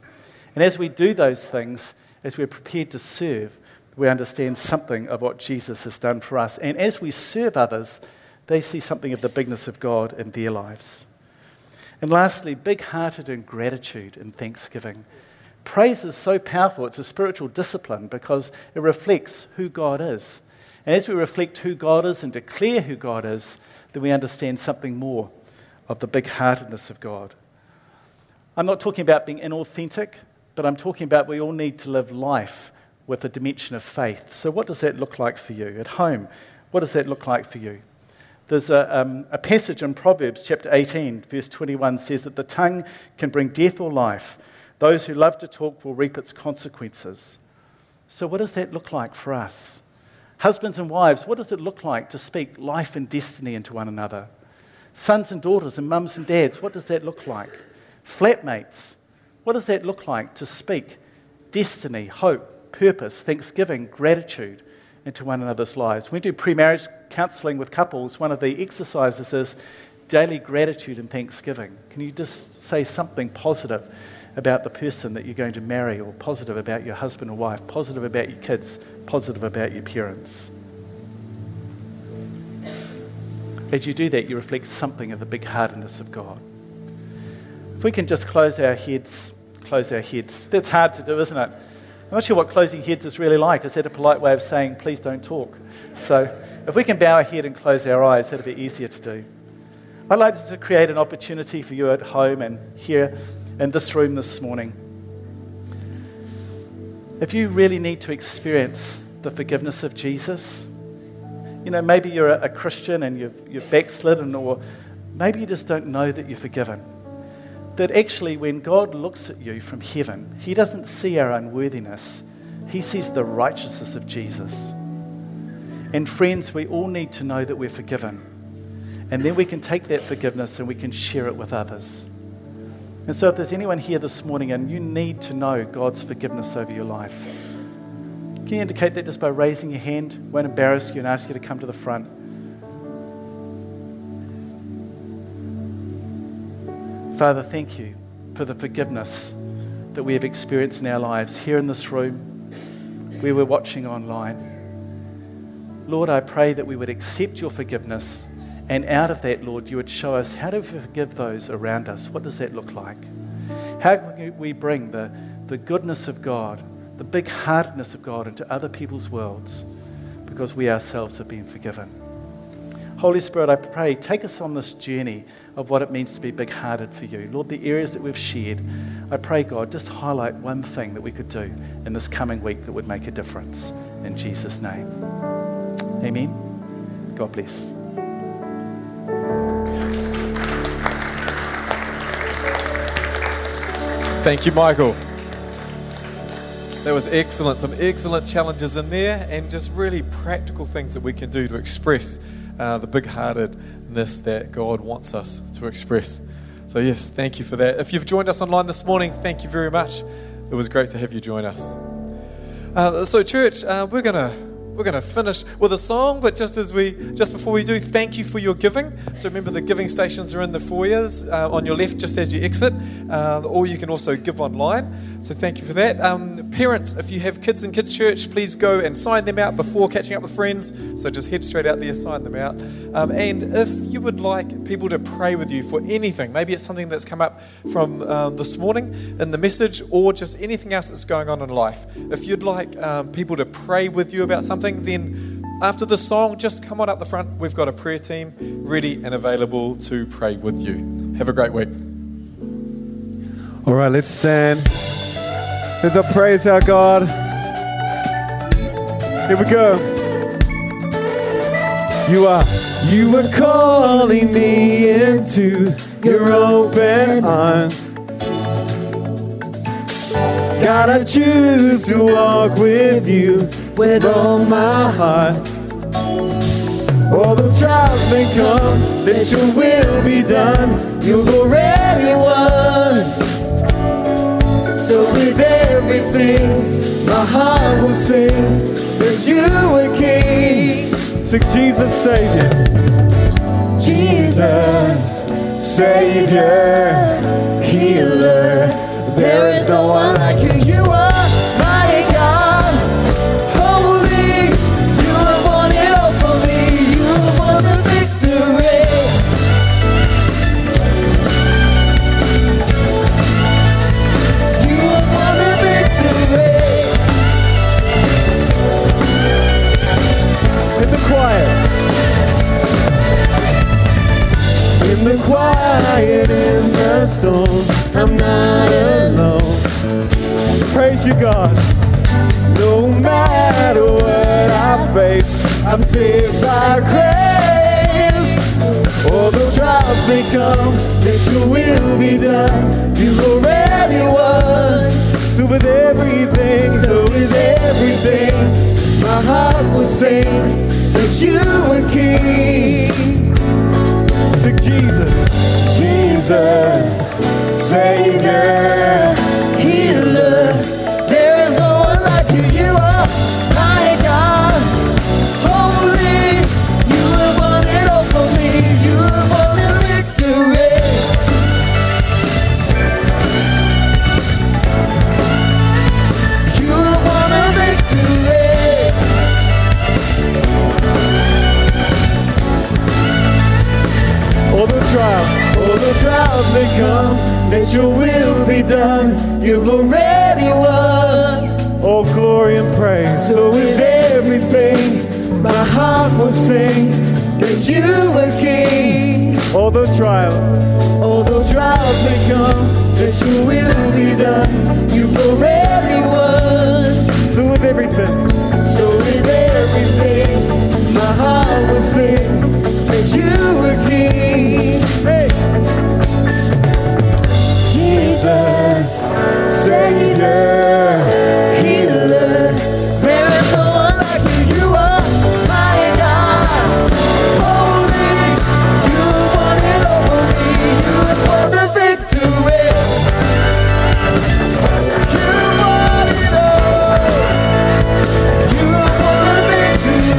And as we do those things, as we're prepared to serve, we understand something of what Jesus has done for us. And as we serve others, they see something of the bigness of God in their lives. And lastly, big-hearted in gratitude and thanksgiving. Praise is so powerful. It's a spiritual discipline because it reflects who God is. And as we reflect who God is and declare who God is, then we understand something more of the big-heartedness of God. I'm not talking about being inauthentic, but I'm talking about we all need to live life with a dimension of faith. So what does that look like for you? At home, what does that look like for you? There's a, um, a passage in Proverbs chapter eighteen, verse twenty-one says that the tongue can bring death or life. Those who love to talk will reap its consequences. So what does that look like for us? Husbands and wives, what does it look like to speak life and destiny into one another? Sons and daughters and mums and dads, what does that look like? Flatmates, what does that look like to speak destiny, hope, purpose, thanksgiving, gratitude into one another's lives? When we do pre-marriage counselling with couples, one of the exercises is daily gratitude and thanksgiving. Can you just say something positive about the person that you're going to marry, or positive about your husband or wife, positive about your kids, positive about your parents? As you do that, you reflect something of the big-heartedness of God. If we can just close our heads, close our heads. That's hard to do, isn't it? I'm not sure what closing heads is really like. Is that a polite way of saying, please don't talk? So if we can bow our head and close our eyes, that'll be easier to do. I'd like to create an opportunity for you at home and here in this room this morning. If you really need to experience the forgiveness of Jesus, you know, maybe you're a Christian and you've, you've backslidden, or maybe you just don't know that you're forgiven. That actually when God looks at you from heaven, he doesn't see our unworthiness. He sees the righteousness of Jesus. And friends, we all need to know that we're forgiven. And then we can take that forgiveness and we can share it with others. And so if there's anyone here this morning and you need to know God's forgiveness over your life, can you indicate that just by raising your hand? I won't embarrass you and ask you to come to the front. Father, thank you for the forgiveness that we have experienced in our lives here in this room, where we're watching online. Lord, I pray that we would accept your forgiveness, and out of that, Lord, you would show us how to forgive those around us. What does that look like? How can we bring the, the goodness of God, the big-heartedness of God into other people's worlds, because we ourselves have been forgiven? Holy Spirit, I pray, take us on this journey of what it means to be big-hearted for you. Lord, the areas that we've shared, I pray, God, just highlight one thing that we could do in this coming week that would make a difference. In Jesus' name. Amen. God bless. Thank you, Michael. That was excellent. Some excellent challenges in there, and just really practical things that we can do to express Uh, the big-heartedness that God wants us to express. So yes, thank you for that. If you've joined us online this morning, thank you very much. It was great to have you join us. Uh, so church, uh, we're gonna we're gonna finish with a song, but just as we just before we do, thank you for your giving. So remember, the giving stations are in the foyers uh, on your left, just as you exit, uh, or you can also give online. So thank you for that. Um, parents, if you have kids in Kids Church, please go and sign them out before catching up with friends. So just head straight out there, sign them out. Um, and if you would like people to pray with you for anything, maybe it's something that's come up from um, this morning in the message, or just anything else that's going on in life. If you'd like um, people to pray with you about something, then after the song, just come on up the front. We've got a prayer team ready and available to pray with you. Have a great week. All right, let's stand. Let's praise our God. Here we go. You are, you were calling me into your open arms. God, I choose to walk with you with all my heart. All the trials may come, let your will be done. You've already won. So with everything, my heart will sing that you are King. So Jesus, Savior. Jesus, Savior, Healer. There is no one like you. You are mighty God, holy. You have won it all for me. You have won the victory. quiet in the storm. I'm not alone. Praise you, God. No matter what I face, I'm saved by grace. All the trials may come, this will be done. You've already won. So with everything, so with everything, my heart will sing that you are King. To Jesus, Jesus, Savior, Healer. All the trials may come, that your will be done. You've already won. All glory and praise. So with everything, my heart will sing that you are King. All the trials, all the trials may come, that your will be done. You've already won. So with everything, so with everything, my heart will sing that you are King. Hey. Jesus, Savior, Healer, there is no one like you. You are mighty God, holy. You won it all for me. You have won the victory. You won it all. You won the victory.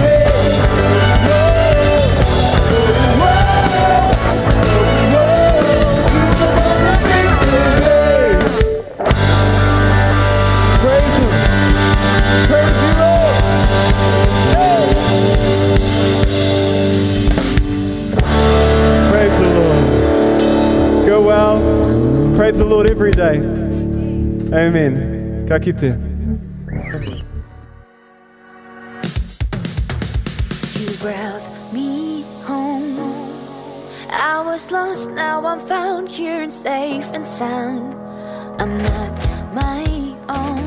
Well, praise the Lord every day. Amen. Ka kite. You brought me home. I was lost, now I'm found here and safe and sound. I'm not my own.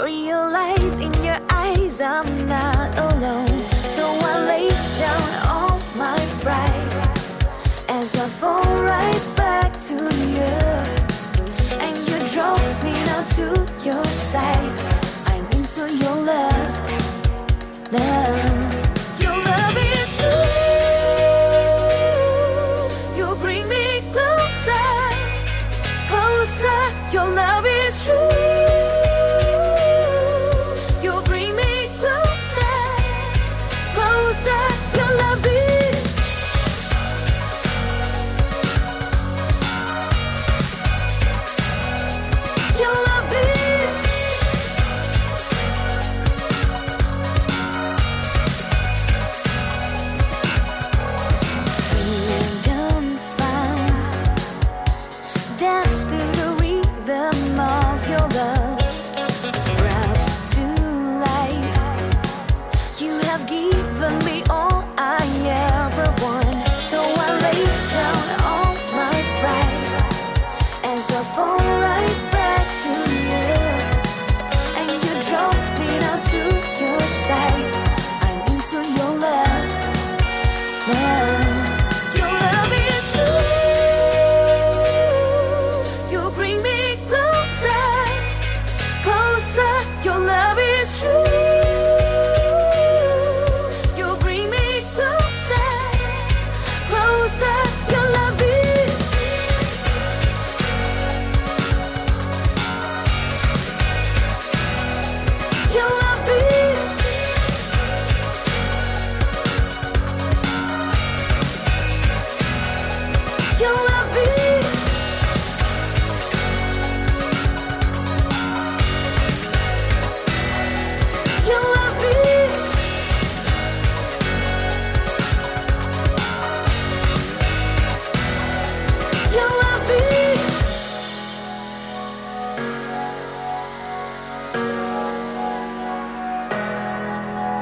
Realize in your eyes I'm not alone. So I lay down all my pride as I fall right back to you, and you draw me now to your side. I'm into your love, love. Your love is true. You bring me closer, closer. Your love is true. You bring me closer, closer. Your love is.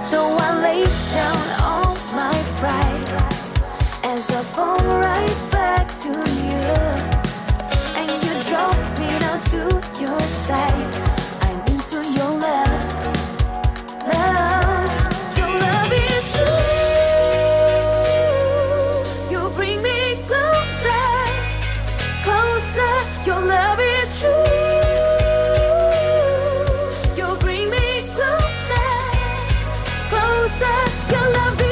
So I lay down all my pride as I fall right. to you, and you drove me down to your side. I'm into your love, love. Your love is true. You bring me closer, closer. Your love is true. You bring me closer, closer. Your love is.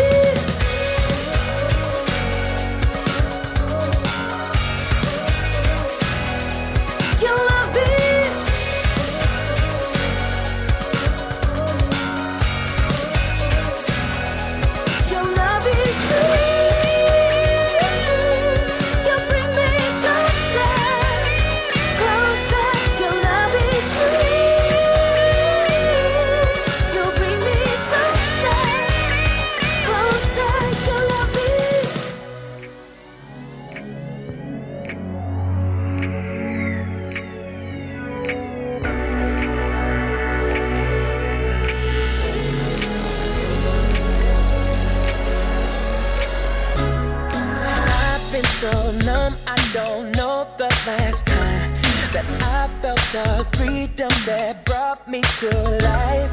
The freedom that brought me to life.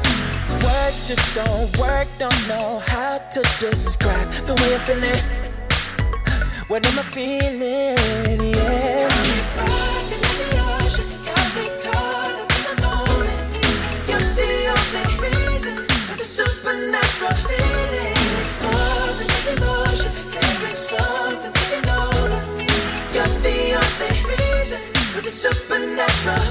Words just don't work, don't know how to describe the way I feel it. What am I feeling, yeah. Got me in the ocean, got me caught up in the moment. You're the only reason for the supernatural feeling. It's more than just emotion, there is something taking over. You're the only reason for the supernatural.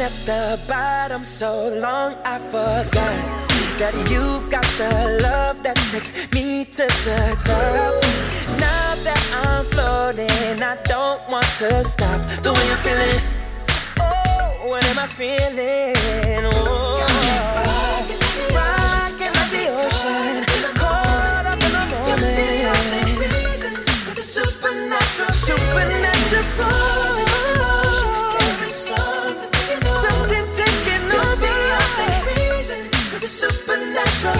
At the bottom so long I forgot that you've got the love that takes me to the top. Now that I'm floating, I don't want to stop the way I'm feeling. Oh, what am I feeling? Oh, rocking like the ocean, caught up in the moment. You're the only reason for the supernatural, supernatural flow. Supernatural,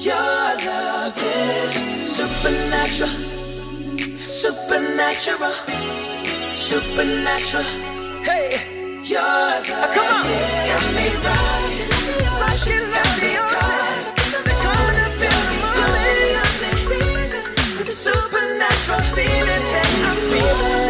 your love is supernatural, supernatural, supernatural. Hey, your love oh, come on. Is got me riding in the ocean, got me caught up in the moment. You're the only reason for the supernatural feeling that I'm feeling.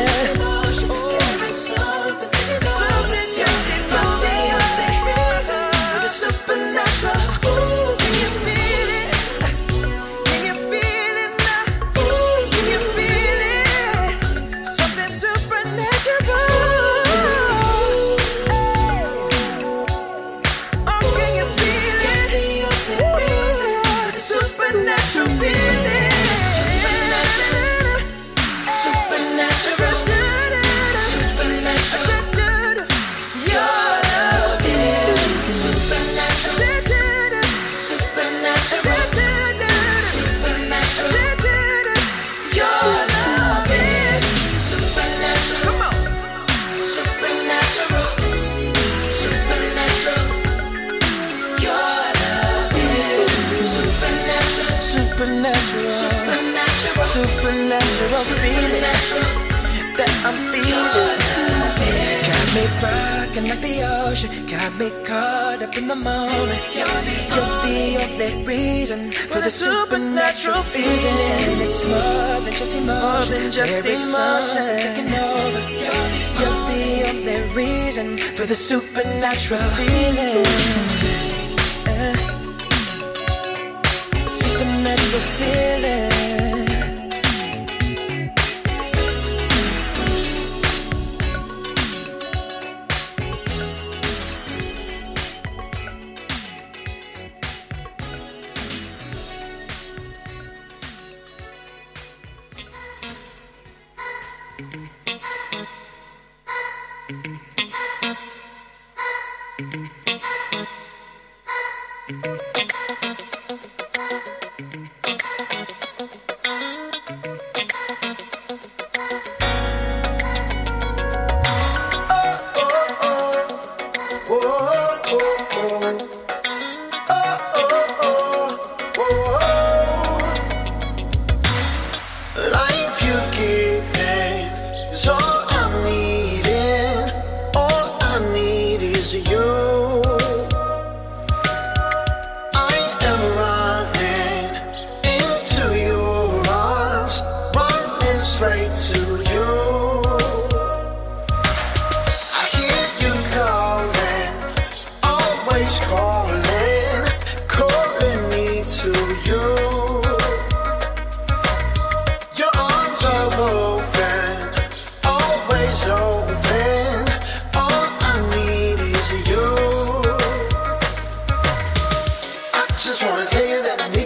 Supernatural feeling that I'm feeling. Got me rocking like the ocean, got me caught up in the moment. You're the only reason for the supernatural feeling. It's more than just emotion, there is something taking over. You're the only reason for the supernatural feeling. Supernatural feeling.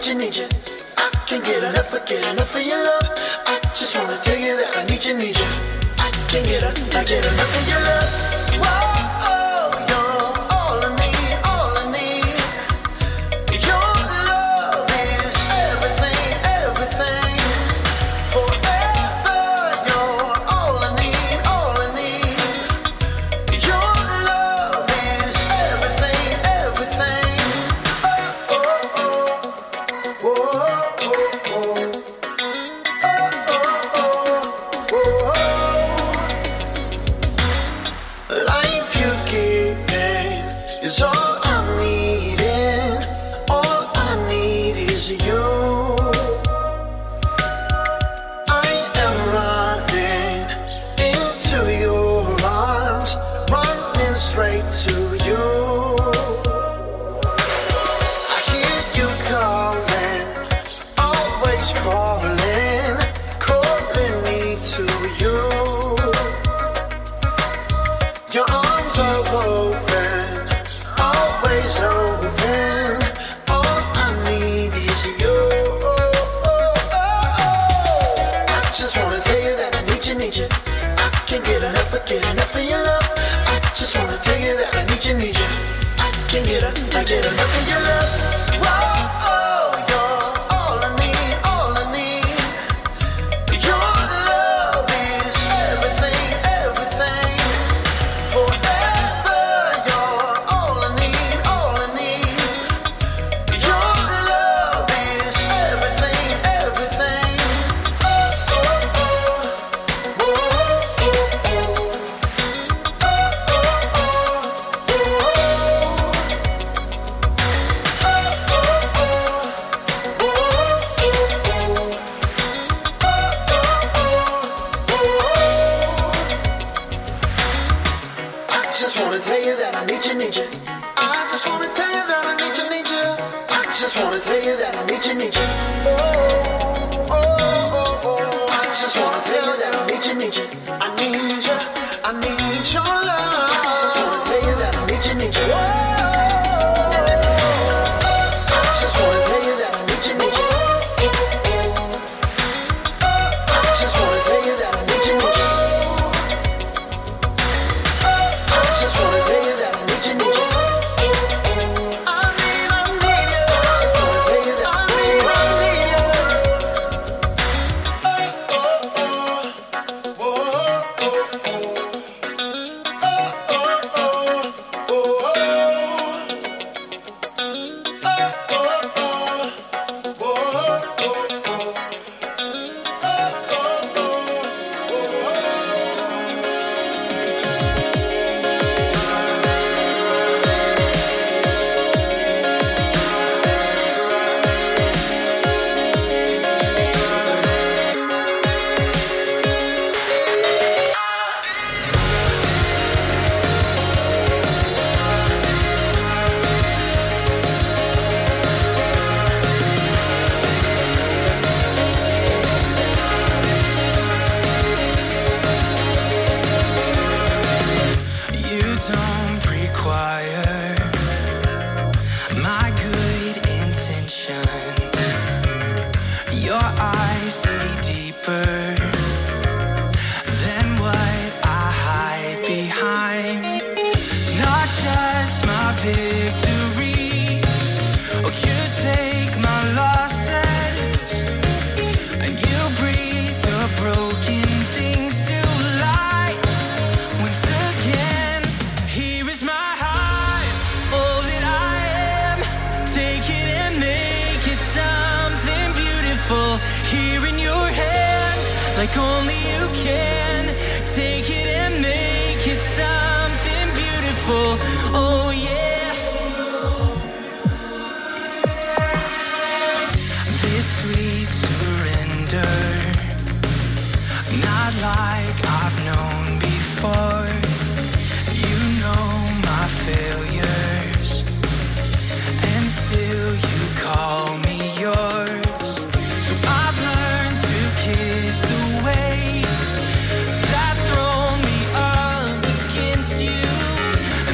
you, need you. I can't get enough, I get enough of your love. I just wanna tell you that I need you, need you. I can't get enough, I get enough of your love.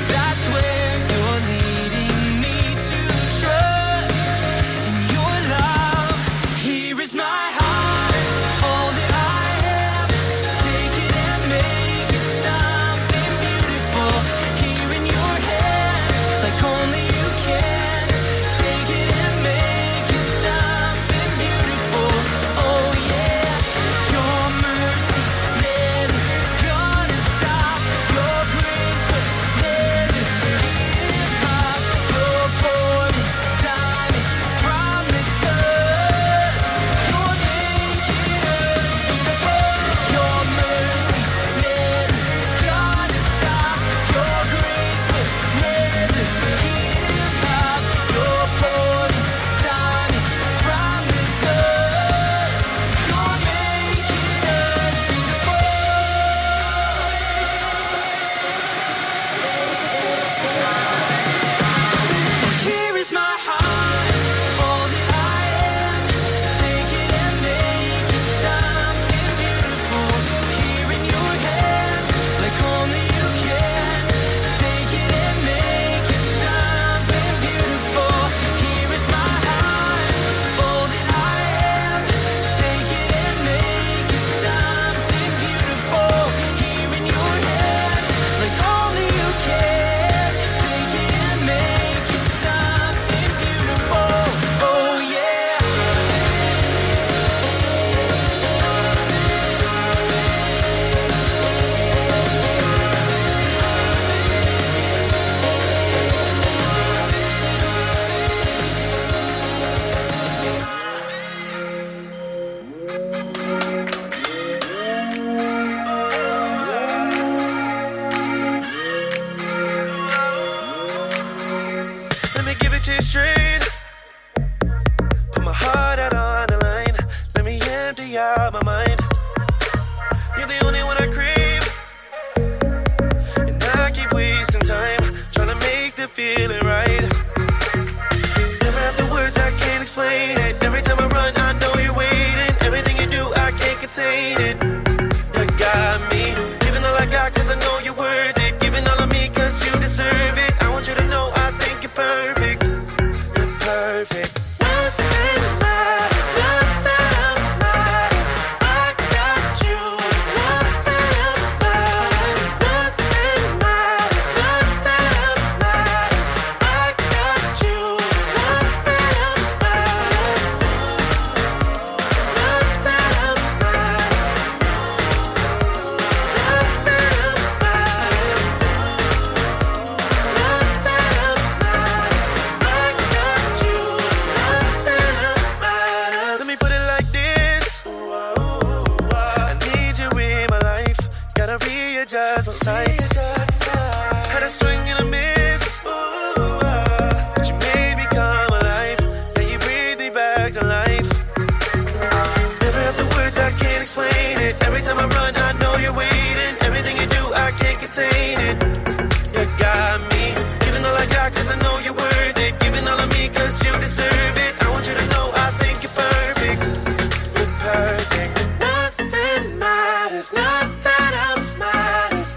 That's be out of my mind. You're the only one I crave, and I keep wasting time trying to make the feeling right. Never have the words, I can't explain it. Every time I run, I know you're waiting. Everything you do, I can't contain it. You got me, giving all I got, cause I know you're worth it. Giving all of me, cause you deserve it. I want you to know I think you're perfect. You're perfect. Had a swing and a miss, but you made me come alive. Now you breathe me back to life. Never have the words, I can't explain it. Every time I run, I know you're waiting. Everything you do, I can't contain it. You got me, giving all I got, cause I know you're worth it. Giving all of me, cause you deserve it. I want you to know I think you're perfect. You're perfect. Nothing matters, nothing else matters.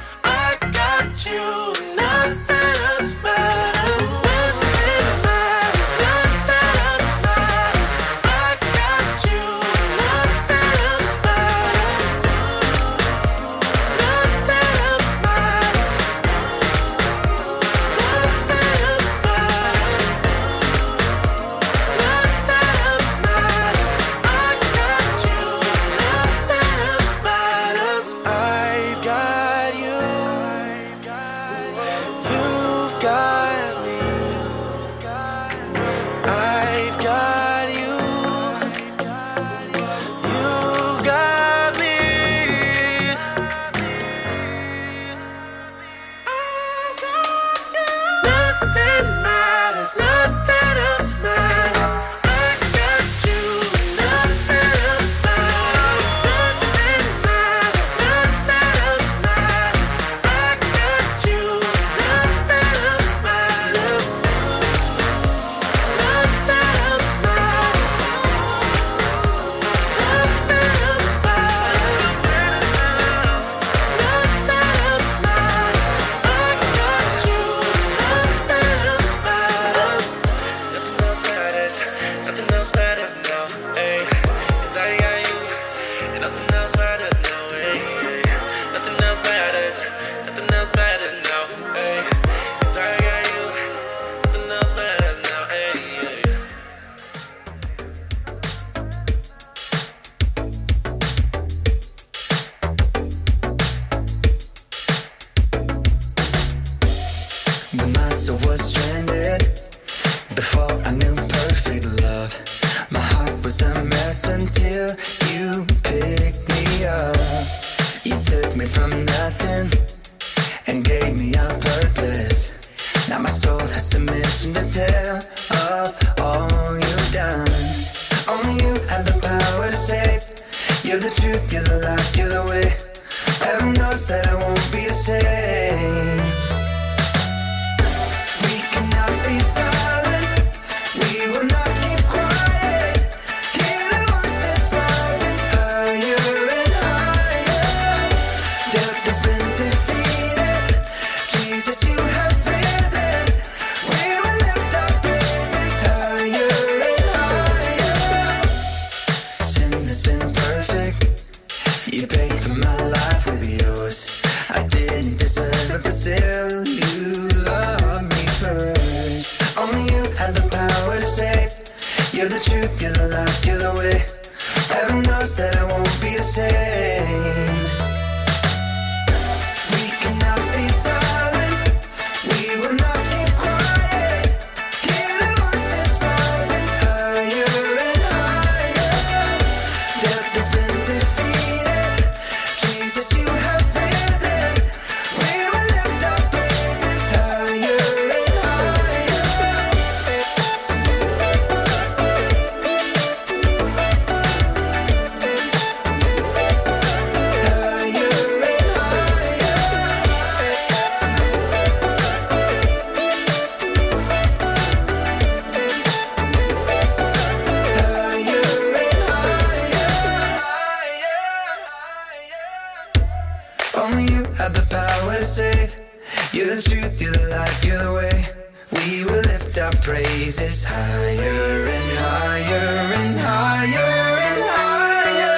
rises higher and higher and higher and higher.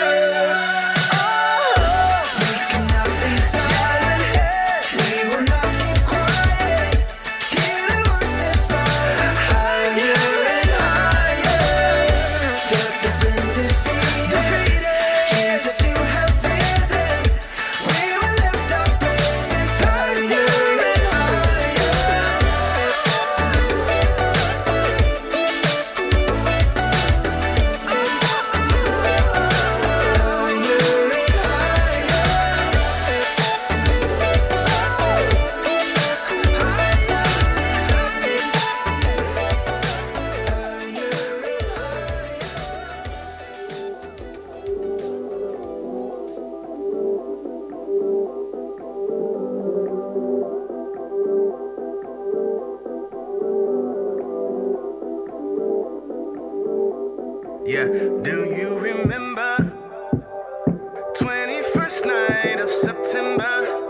Oh, we cannot be silent. We will not keep quiet. Hear the voices rising higher and higher. Death has been defeated. Jesus, you have risen. We will lift our praises higher and higher. Yeah, do you remember twenty-first night of September?